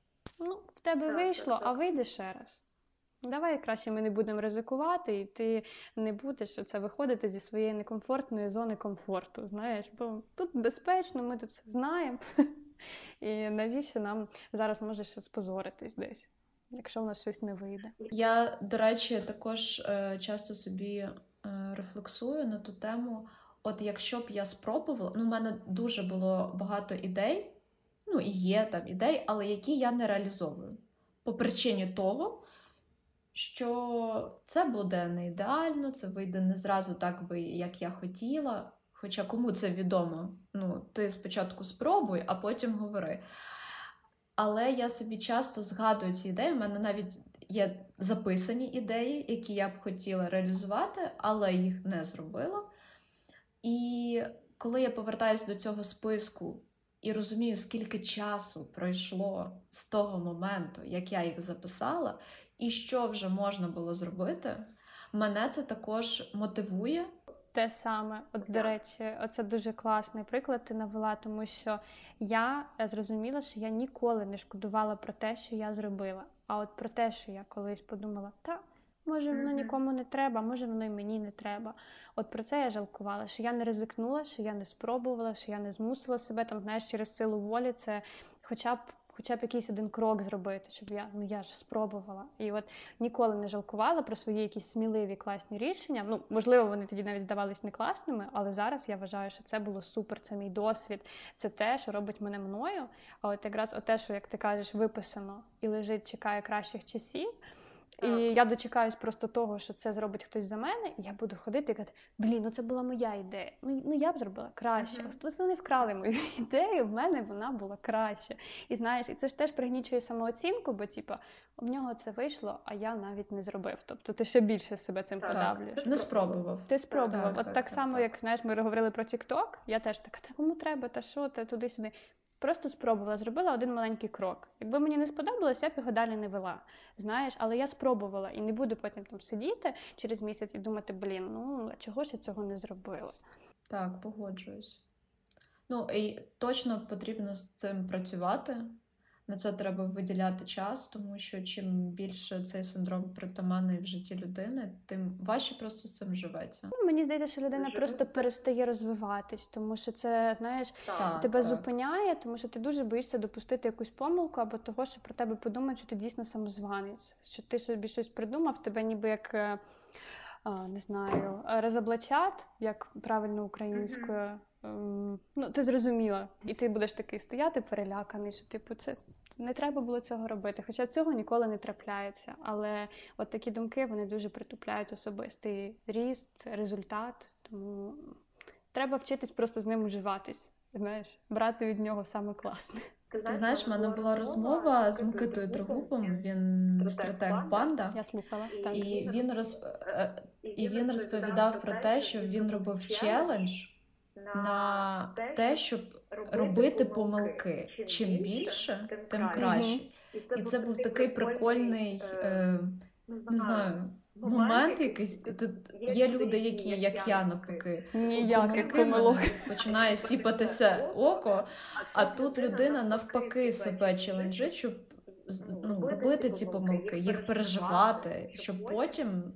Ну, в тебе вийшло, а вийде ще раз. Давай краще ми не будемо ризикувати, і ти не будеш оце виходити зі своєї некомфортної зони комфорту, знаєш, бо тут безпечно, ми тут все знаємо, і навіщо нам зараз може ще спозоритись десь, якщо в нас щось не вийде. Я, до речі, також е, часто собі е, рефлексую на ту тему, от якщо б я спробувала, ну в мене дуже було багато ідей, ну і є там ідей, але які я не реалізовую, по причині того, що це буде не ідеально, це вийде не зразу так би, як я хотіла. Хоча кому це відомо? Ну, ти спочатку спробуй, а потім говори. Але я собі часто згадую ці ідеї, в мене навіть є записані ідеї, які я б хотіла реалізувати, але їх не зробила. І коли я повертаюся до цього списку і розумію, скільки часу пройшло з того моменту, як я їх записала, і що вже можна було зробити, мене це також мотивує. Те саме. От, до речі, оце дуже класний приклад ти навела, тому що я зрозуміла, що я ніколи не шкодувала про те, що я зробила. А от про те, що я колись подумала, та, може, воно нікому не треба, може, воно і мені не треба. От про це я жалкувала, що я не ризикнула, що я не спробувала, що я не змусила себе, там, знаєш, через силу волі це хоча б хоча б якийсь один крок зробити, щоб я, ну я ж спробувала. І от ніколи не жалкувала про свої якісь сміливі, класні рішення. Ну, можливо, вони тоді навіть здавались не класними, але зараз я вважаю, що це було супер, це мій досвід, це те, що робить мене мною. А от якраз от те, що, як ти кажеш, виписано і лежить, чекає кращих часів. І я дочекаюсь просто того, що це зробить хтось за мене, і я буду ходити і казати, блін, ну це була моя ідея, ну, ну я б зробила краще. Ось вони вкрали мою ідею, в мене вона була краще. І знаєш, і це ж теж пригнічує самооцінку, бо типа, у нього це вийшло, а я навіть не зробив. Тобто ти ще більше себе цим подавлюєш. Не спробував. Ти спробував. Так, От так, так само, так. як, знаєш, ми говорили про TikTok, я теж така, та кому треба, та що, та туди-сюди. Просто спробувала, зробила один маленький крок. Якби мені не сподобалось, я б його далі не вела. Знаєш, але я спробувала і не буду потім там сидіти через місяць і думати, блін, ну чого ж я цього не зробила. Так, погоджуюсь. Ну, і точно потрібно з цим працювати. На це треба виділяти час, тому що чим більше цей синдром притаманний в житті людини, тим важче просто з цим живеться. Мені здається, що людина Живе? просто перестає розвиватись, тому що це, знаєш, так, тебе так. зупиняє, тому що ти дуже боїшся допустити якусь помилку або того, що про тебе подумають, що ти дійсно самозванець, що ти собі щось придумав, тебе ніби як, не знаю, розоблачать, як правильно українською. Ну, ти зрозуміла. І ти будеш такий стояти переляканий, що типу, це не треба було цього робити. Хоча цього ніколи не трапляється. Але от такі думки, вони дуже притупляють особистий ріст, результат. Тому треба вчитись просто з ним уживатись. Знаєш, брати від нього саме класне. Ти знаєш, в мене була розмова з Микитою Трогупом, він стратег Банда. Я слухала. Так. І він розп... і він розповідав про те, що він робив челендж на те, щоб робити помилки. Чим більше, тим краще. І це був такий прикольний, е, не знаю, момент якийсь. Тут є люди, які, як я, навпаки, ніяких помилок, починає сіпатися око, а тут людина навпаки себе челенджить, щоб ну, робити ці помилки, їх переживати, щоб потім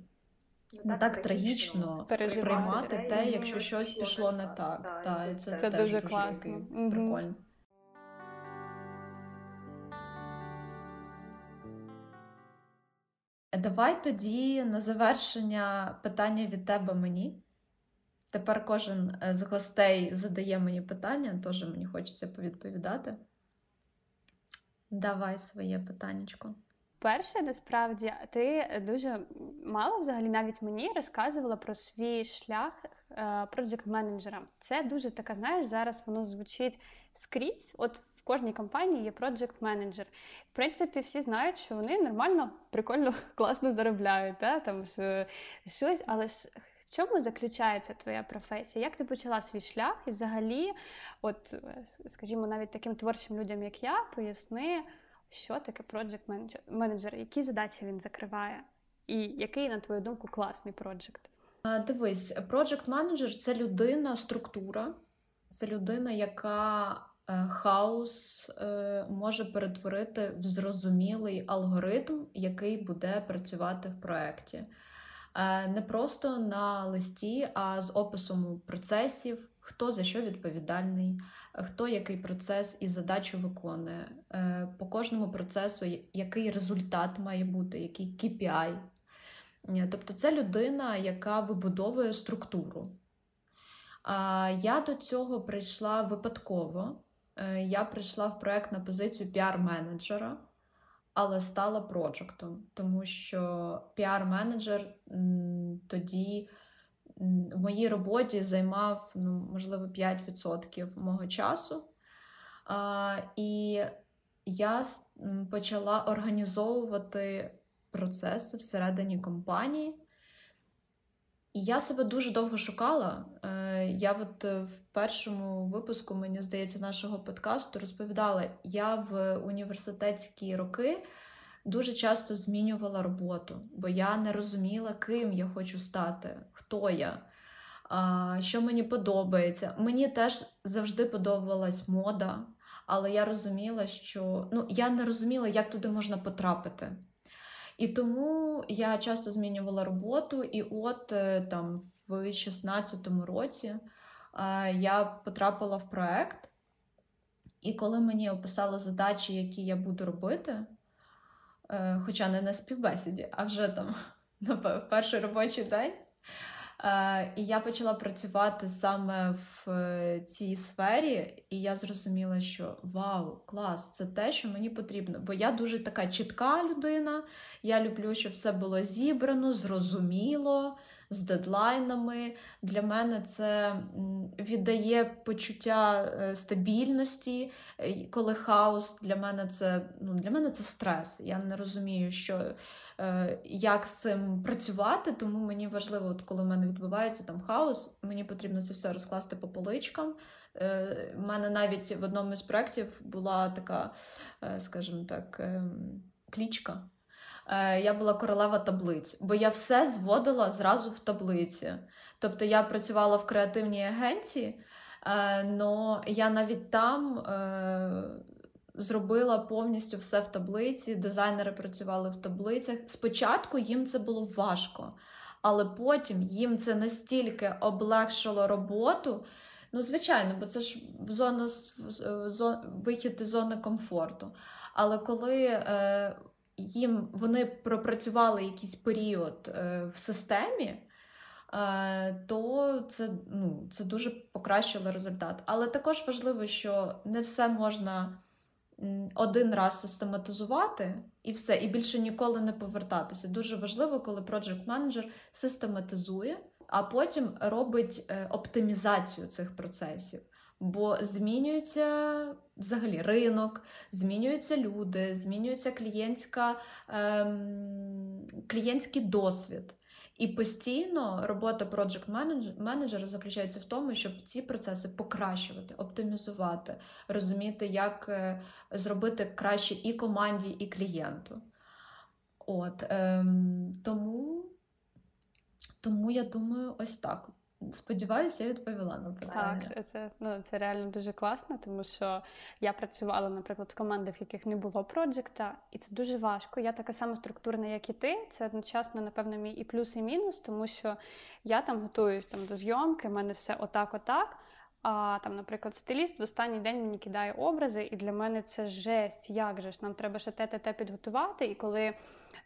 не так трагічно сприймати те, якщо щось пішло не так. Та, і це, це теж дуже класно. Такий, mm-hmm. прикольно. Давай тоді на завершення питання від тебе мені. Тепер кожен з гостей задає мені питання, теж мені хочеться повідповідати. Давай своє питаннячко. Перше, насправді, ти дуже мало взагалі навіть мені розказувала про свій шлях проджект-менеджера. Це дуже така, знаєш, зараз воно звучить скрізь. От в кожній компанії є проджект-менеджер. В принципі, всі знають, що вони нормально, прикольно, класно заробляють, да? Там щось, але ж в чому заключається твоя професія? Як ти почала свій шлях? І взагалі, от, скажімо, навіть таким творчим людям, як я, поясни, що таке проджект-менеджер? Які задачі він закриває? І який, на твою думку, класний проджект? Дивись, проджект-менеджер – це людина, структура. Це людина, яка хаос може перетворити в зрозумілий алгоритм, який буде працювати в проєкті. Не просто на листі, а з описом процесів, хто за що відповідальний, хто який процес і задачу виконує, по кожному процесу який результат має бути, який кей пі ай. Тобто це людина, яка вибудовує структуру. Я до цього прийшла випадково. Я прийшла в проект на позицію піар-менеджера, але стала проджектом, тому що піар-менеджер тоді в моїй роботі займав, ну, можливо, п'ять відсотків мого часу. А, і я почала організовувати процеси всередині компанії. І я себе дуже довго шукала. Я от в першому випуску, мені здається, нашого подкасту розповідала, я в університетські роки дуже часто змінювала роботу, бо я не розуміла, ким я хочу стати, хто я, що мені подобається. Мені теж завжди подобалась мода, але я розуміла, що... Ну, я не розуміла, як туди можна потрапити. І тому я часто змінювала роботу, і от там в шістнадцятому році я потрапила в проект, і коли мені описали задачі, які я буду робити, хоча не на співбесіді, а вже там в перший робочий день. І я почала працювати саме в цій сфері, і я зрозуміла, що вау, клас, це те, що мені потрібно. Бо я дуже така чітка людина, я люблю, щоб все було зібрано, зрозуміло, з дедлайнами. Для мене це віддає почуття стабільності, коли хаос. Для мене це, ну, для мене це стрес. Я не розумію, що, як з цим працювати, тому мені важливо, от коли в мене відбувається там хаос, мені потрібно це все розкласти по поличкам. У мене навіть в одному із проєктів була така, скажімо так, клічка. Я була королева таблиць, бо я все зводила зразу в таблиці. Тобто я працювала в креативній агенції, але я навіть там зробила повністю все в таблиці, дизайнери працювали в таблицях. Спочатку їм це було важко, але потім їм це настільки облегшило роботу. Ну, звичайно, бо це ж зона, зон, вихід із зони комфорту. Але коли е, їм, вони пропрацювали якийсь період е, в системі, е, то це, ну, це дуже покращило результат. Але також важливо, що не все можна один раз систематизувати і все, і більше ніколи не повертатися. Дуже важливо, коли проджект-менеджер систематизує, а потім робить оптимізацію цих процесів. Бо змінюється взагалі ринок, змінюються люди, змінюється клієнтська, ем, клієнтський досвід. І постійно робота проджект-менеджера заключається в тому, щоб ці процеси покращувати, оптимізувати, розуміти, як зробити краще і команді, і клієнту. От, ем, тому... Тому, я думаю, ось так. Сподіваюся, я відповіла на питання. Так, це, ну, це реально дуже класно, тому що я працювала, наприклад, в командах, в яких не було проджекта, і це дуже важко. Я така сама структурна, як і ти. Це одночасно, напевно, мій і плюс, і мінус, тому що я там готуюсь там, до зйомки, в мене все отак-отак. А там, наприклад, стиліст в останній день мені кидає образи, і для мене це жесть, як же ж, нам треба ще те-те-те підготувати, і коли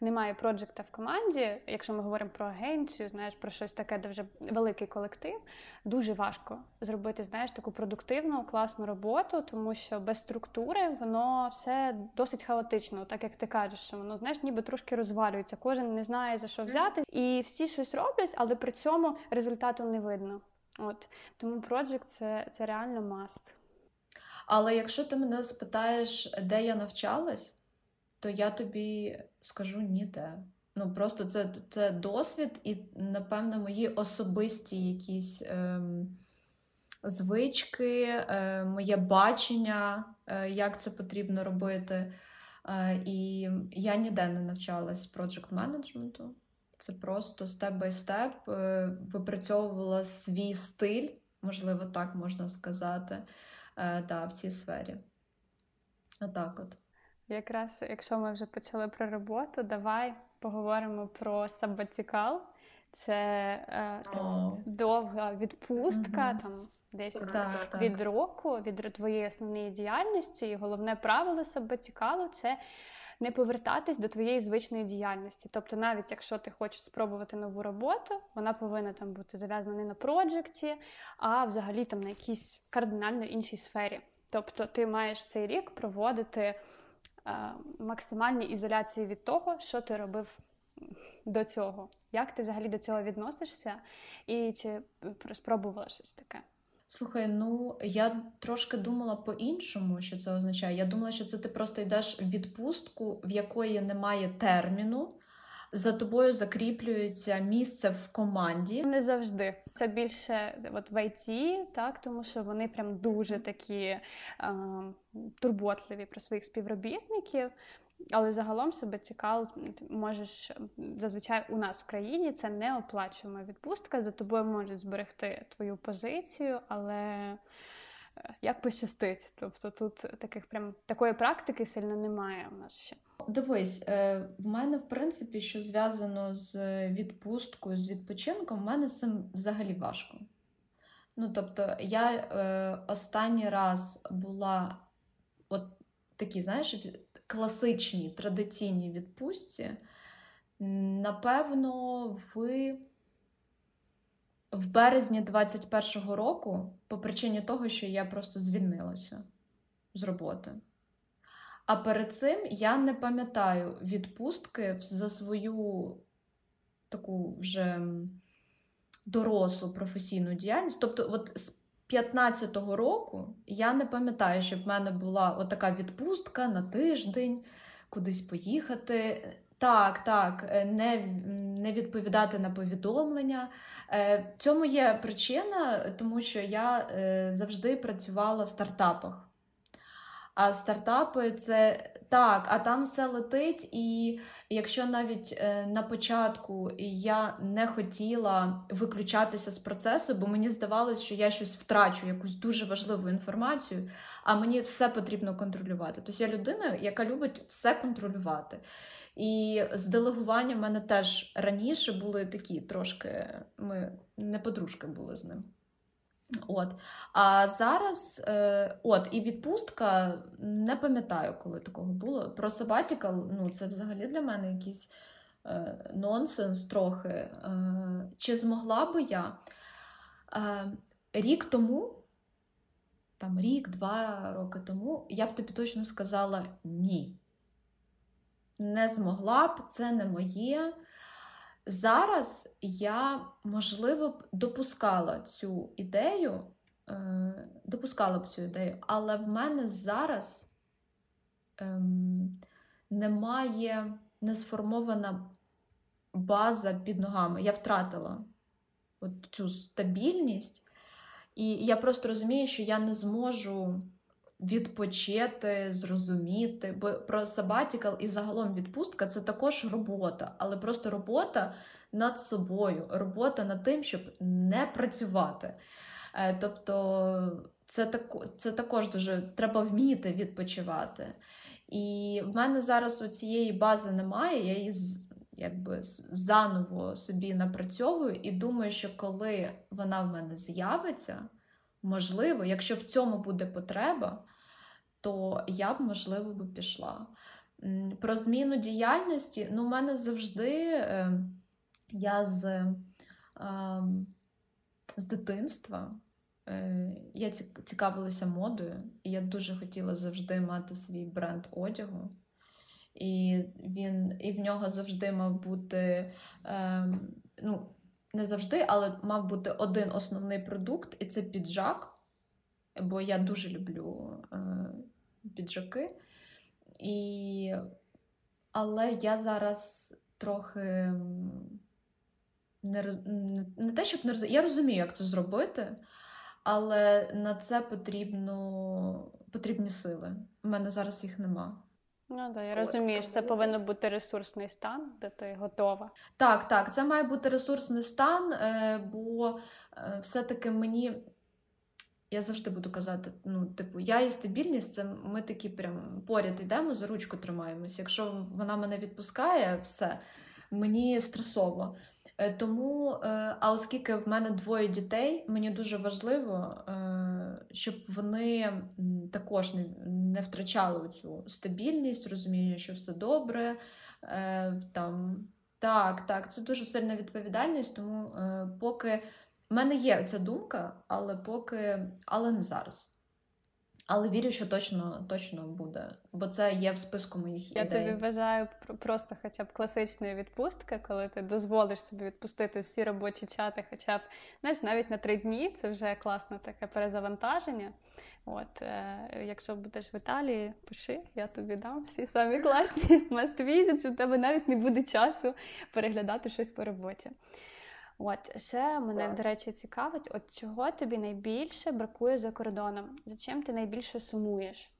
немає проджекта в команді, якщо ми говоримо про агенцію, знаєш, про щось таке, де вже великий колектив, дуже важко зробити, знаєш, таку продуктивну, класну роботу, тому що без структури воно все досить хаотично, так як ти кажеш, що воно, знаєш, ніби трошки розвалюється, кожен не знає, за що взяти, і всі щось роблять, але при цьому результату не видно. От. Тому проджект це, це реально маст. Але якщо ти мене спитаєш, де я навчалась, то я тобі скажу ніде. Ну, просто це, це досвід і, напевно, мої особисті якісь ем, звички, е, моє бачення, е, як це потрібно робити. Е, і я ніде не навчалась проджект-менеджменту. Це просто степ-бай-степ випрацьовувала свій стиль, можливо, так можна сказати, да, в цій сфері. Отак от. Якраз, якщо ми вже почали про роботу, давай поговоримо про сабатікал. Це там, довга відпустка, угу. там, десь так, від так. року, від твоєї основної діяльності. І головне правило сабатікалу – це не повертатись до твоєї звичної діяльності. Тобто навіть якщо ти хочеш спробувати нову роботу, вона повинна там бути зав'язана не на проджекті, а взагалі там на якійсь кардинально іншій сфері. Тобто ти маєш цей рік проводити е, максимальні ізоляції від того, що ти робив до цього. Як ти взагалі до цього відносишся і чи спробувала щось таке? Слухай, ну, я трошки думала по-іншому, що це означає. Я думала, що це ти просто йдеш в відпустку, в якої немає терміну, за тобою закріплюється місце в команді. Не завжди. Це більше от в ай ті, так, тому що вони прям дуже такі е, турботливі про своїх співробітників. Але загалом себе цікаво, можеш, зазвичай у нас в країні це не оплачуємо відпустка, за тобою можуть зберегти твою позицію, але як пощастить. Тобто тут таких прям такої практики сильно немає у нас ще. Дивись, в мене, в принципі, що зв'язано з відпусткою, з відпочинком, в мене з цим взагалі важко. Ну, тобто, я е, останній раз була от такі, знаєш, класичній, традиційній відпустці, напевно, в, в березні двадцять першого року по причині того, що я просто звільнилася з роботи. А перед цим я не пам'ятаю відпустки за свою таку вже дорослу професійну діяльність. Тобто от з п'ятнадцятого року я не пам'ятаю, щоб в мене була от така відпустка на тиждень, кудись поїхати. Так, так, не, не відповідати на повідомлення. Цьому є причина, тому що я завжди працювала в стартапах. А стартапи це так, а там все летить, і якщо навіть на початку я не хотіла виключатися з процесу, бо мені здавалося, що я щось втрачу, якусь дуже важливу інформацію, а мені все потрібно контролювати. Тобто я людина, яка любить все контролювати. І з делегуванням в мене теж раніше були такі трошки, ми не подружки були з ним. От. А зараз, е, от, і відпустка, не пам'ятаю, коли такого було. Про сабатікал, ну, це взагалі для мене якийсь е, нонсенс трохи. Е, чи змогла би я? Е, рік тому, там рік, два роки тому, я б тобі точно сказала ні. Не змогла б, це не моє. Зараз я, можливо, б допускала цю ідею, е, допускала б цю ідею, але в мене зараз е, немає, не сформована база під ногами. Я втратила от цю стабільність, і я просто розумію, що я не зможу відпочити, зрозуміти, бо про сабатікал і загалом відпустка – це також робота, але просто робота над собою, робота над тим, щоб не працювати. Тобто це, тако, це також дуже треба вміти відпочивати. І в мене зараз у цієї бази немає, я її якби заново собі напрацьовую і думаю, що коли вона в мене з'явиться, можливо, якщо в цьому буде потреба, то я б, можливо, б пішла. Про зміну діяльності, ну, в мене завжди, е, я з, е, з дитинства, е, я цікавилася модою, і я дуже хотіла завжди мати свій бренд одягу. І, він, і в нього завжди мав бути, е, ну, не завжди, але мав бути один основний продукт, і це піджак, бо я дуже люблю е, піджаки. І... Але я зараз трохи не, не, не те, щоб не розумію. Я розумію, як це зробити, але на це потрібно... потрібні сили. У мене зараз їх нема. Ну, да, я розумію, що це повинен бути ресурсний стан, де ти готова. Так, так, це має бути ресурсний стан, бо все-таки мені, я завжди буду казати, ну, типу, я і стабільність, це ми такі прям поряд йдемо, за ручку тримаємось. Якщо вона мене відпускає, все, мені стресово. Тому, а оскільки в мене двоє дітей, мені дуже важливо, щоб вони також не втрачали цю стабільність, розуміння, що все добре. Там, так, так, це дуже сильна відповідальність, тому поки... В мене є ця думка, але поки... Але не зараз. Але вірю, що точно, точно буде, бо це є в списку моїх ідей. Я тобі бажаю просто хоча б класичної відпустки, коли ти дозволиш собі відпустити всі робочі чати хоча б, знаєш, навіть на три дні, це вже класне таке перезавантаження. От, е, якщо будеш в Італії, пиши, я тобі дам всі самі класні must-visit, що в тебе навіть не буде часу переглядати щось по роботі. От, ще мене, до речі, цікавить, от чого тобі найбільше бракує за кордоном? За чим ти найбільше сумуєш?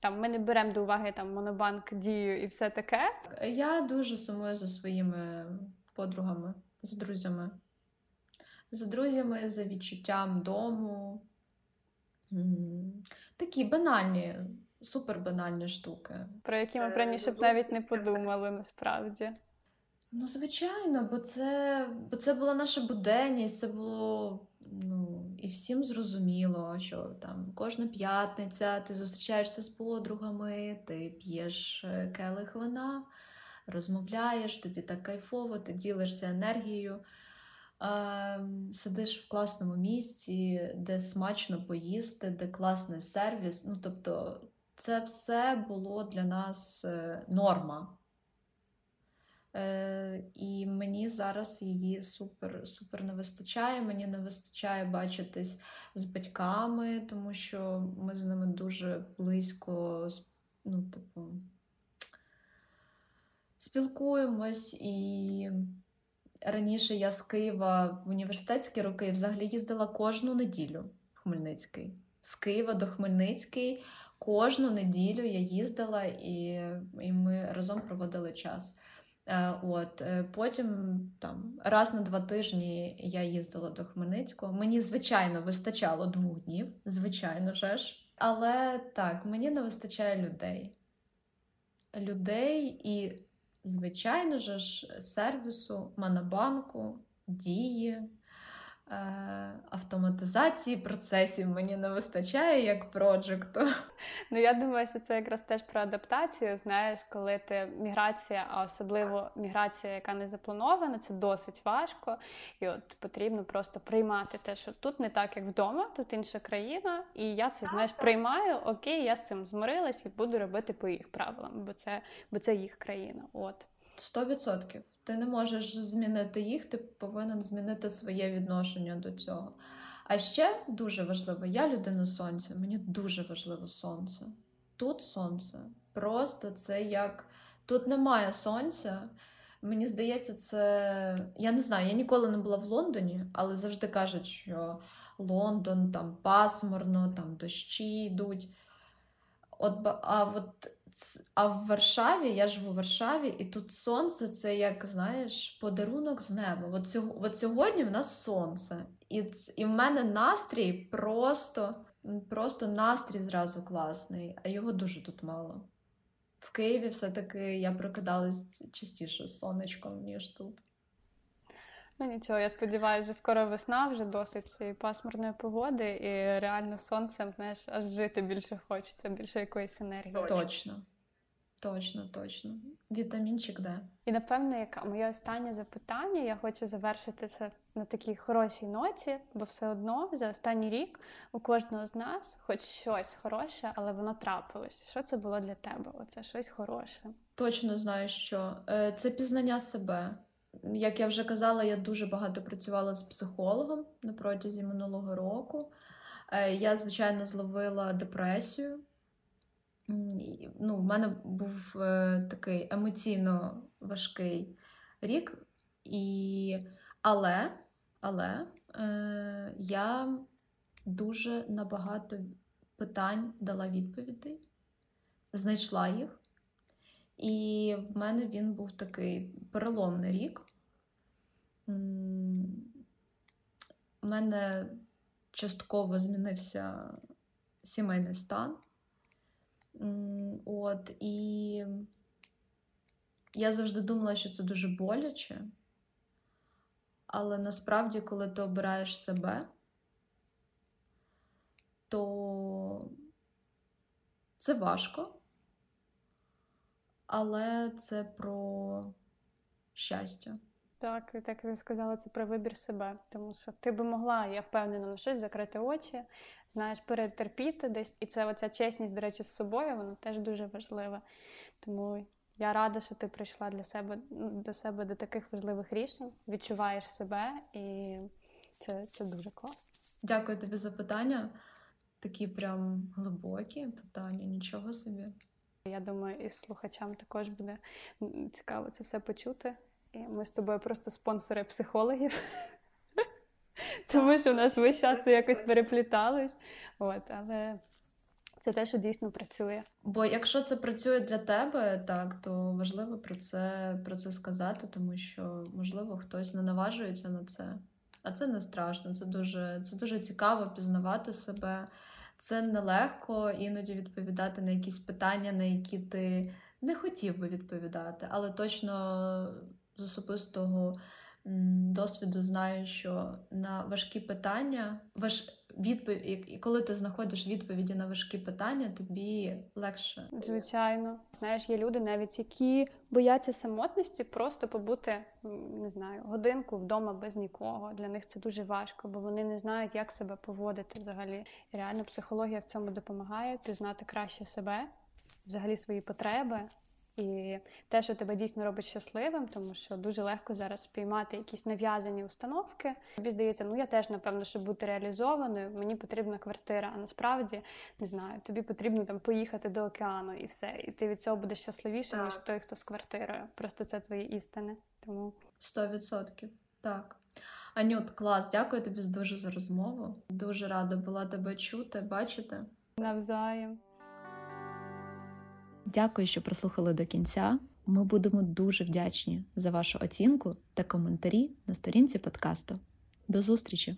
Там, ми не беремо до уваги там, Монобанк, Дію і все таке. Я дуже сумую за своїми подругами, за друзями. За друзями, за відчуттям дому. Такі банальні, супербанальні штуки. Про які ми раніше б навіть не подумали, насправді. Ну, звичайно, бо це, бо це була наша буденність, це було, ну, і всім зрозуміло, що там кожна п'ятниця ти зустрічаєшся з подругами, ти п'єш келих вина, розмовляєш, тобі так кайфово, ти ділишся енергією, е, сидиш в класному місці, де смачно поїсти, де класний сервіс, ну, тобто, це все було для нас норма. І мені зараз її супер-супер не вистачає. Мені не вистачає бачитись з батьками, тому що ми з ними дуже близько, ну, типу, спілкуємось. І раніше я з Києва в університетські роки взагалі їздила кожну неділю в Хмельницький. З Києва до Хмельницький кожну неділю я їздила, і, і ми разом проводили час. От, потім там раз на два тижні я їздила до Хмельницького. Мені, звичайно, вистачало двох днів, звичайно же ж. Але так, мені не вистачає людей. Людей і, звичайно же ж, сервісу, Монобанку, Дії, автоматизації процесів мені не вистачає як проджекту. Ну, я думаю, що це якраз теж про адаптацію. Знаєш, коли ти міграція, а особливо міграція, яка не запланована, це досить важко. І от потрібно просто приймати те, що тут не так, як вдома, тут інша країна, і я це, знаєш, приймаю, окей, я з цим змирилась і буду робити по їх правилам, бо це, бо це їх країна. От. Сто відсотків. Ти не можеш змінити їх, ти повинен змінити своє відношення до цього. А ще дуже важливо, я людина сонця, мені дуже важливо сонце. Тут сонце. Просто це як... Тут немає сонця. Мені здається, це... Я не знаю, я ніколи не була в Лондоні, але завжди кажуть, що Лондон, там пасмурно, там дощі йдуть. От, а от... А в Варшаві, я живу в Варшаві, і тут сонце, це як, знаєш, подарунок з неба. От, сьо, от сьогодні в нас сонце. І, і в мене настрій просто, просто настрій зразу класний. А його дуже тут мало. В Києві все-таки я прокидалась частіше з сонечком, ніж тут. Ну нічого, я сподіваюся, вже скоро весна, вже досить пасмурної погоди, і реально сонцем, знаєш, аж жити більше хочеться, більше якоїсь енергії. Точно, точно, точно. Вітамінчик, да. І, напевно, як моє останнє запитання, я хочу завершити це на такій хорошій ноті, бо все одно за останній рік у кожного з нас хоч щось хороше, але воно трапилось. Що це було для тебе? Оце щось хороше. Точно знаю, що це пізнання себе. Як я вже казала, я дуже багато працювала з психологом на протязі минулого року. Я, звичайно, зловила депресію. Ну, в мене був такий емоційно важкий рік. І... Але, але е... я дуже на багато питань дала відповідей, знайшла їх. І в мене він був такий переломний рік. У мене частково змінився сімейний стан. От, і я завжди думала, що це дуже боляче. Але насправді, коли ти обираєш себе, то це важко. Але це про щастя. Так, і так я сказала, це про вибір себе. Тому що ти би могла, я впевнена, на щось закрити очі, знаєш, перетерпіти десь. І це оця чесність, до речі, з собою, вона теж дуже важлива. Тому я рада, що ти прийшла для себе, до себе до таких важливих рішень, відчуваєш себе, і це, це дуже класно. Дякую тобі за питання. Такі прям глибокі питання, нічого собі. Я думаю, і слухачам також буде цікаво це все почути. І ми з тобою просто спонсори психологів, тому що в нас весь час якось переплітались. От, але це те, що дійсно працює. Бо якщо це працює для тебе, так, то важливо про це, про це сказати, тому що, можливо, хтось не наважується на це. А це не страшно, це дуже, це дуже цікаво пізнавати себе. Це нелегко іноді відповідати на якісь питання, на які ти не хотів би відповідати, але точно з особистого досвіду знаю, що на важкі питання, важ... відповідь... коли ти знаходиш відповіді на важкі питання, тобі легше. Звичайно. Знаєш, є люди навіть, які бояться самотності, просто побути, не знаю, годинку вдома без нікого. Для них це дуже важко, бо вони не знають, як себе поводити взагалі. І реально психологія в цьому допомагає пізнати краще себе, взагалі свої потреби, і те, що тебе дійсно робить щасливим, тому що дуже легко зараз спіймати якісь нав'язані установки. Тобі здається, ну я теж, напевно, щоб бути реалізованою, мені потрібна квартира, а насправді, не знаю, тобі потрібно там поїхати до океану і все, і ти від цього будеш щасливіше, ніж той, хто з квартирою. Просто це твої істини. Тому сто відсотків, так. Анют, клас, дякую тобі дуже за розмову. Дуже рада була тебе чути, бачити. Навзаєм. Дякую, що прослухали до кінця. Ми будемо дуже вдячні за вашу оцінку та коментарі на сторінці подкасту. До зустрічі!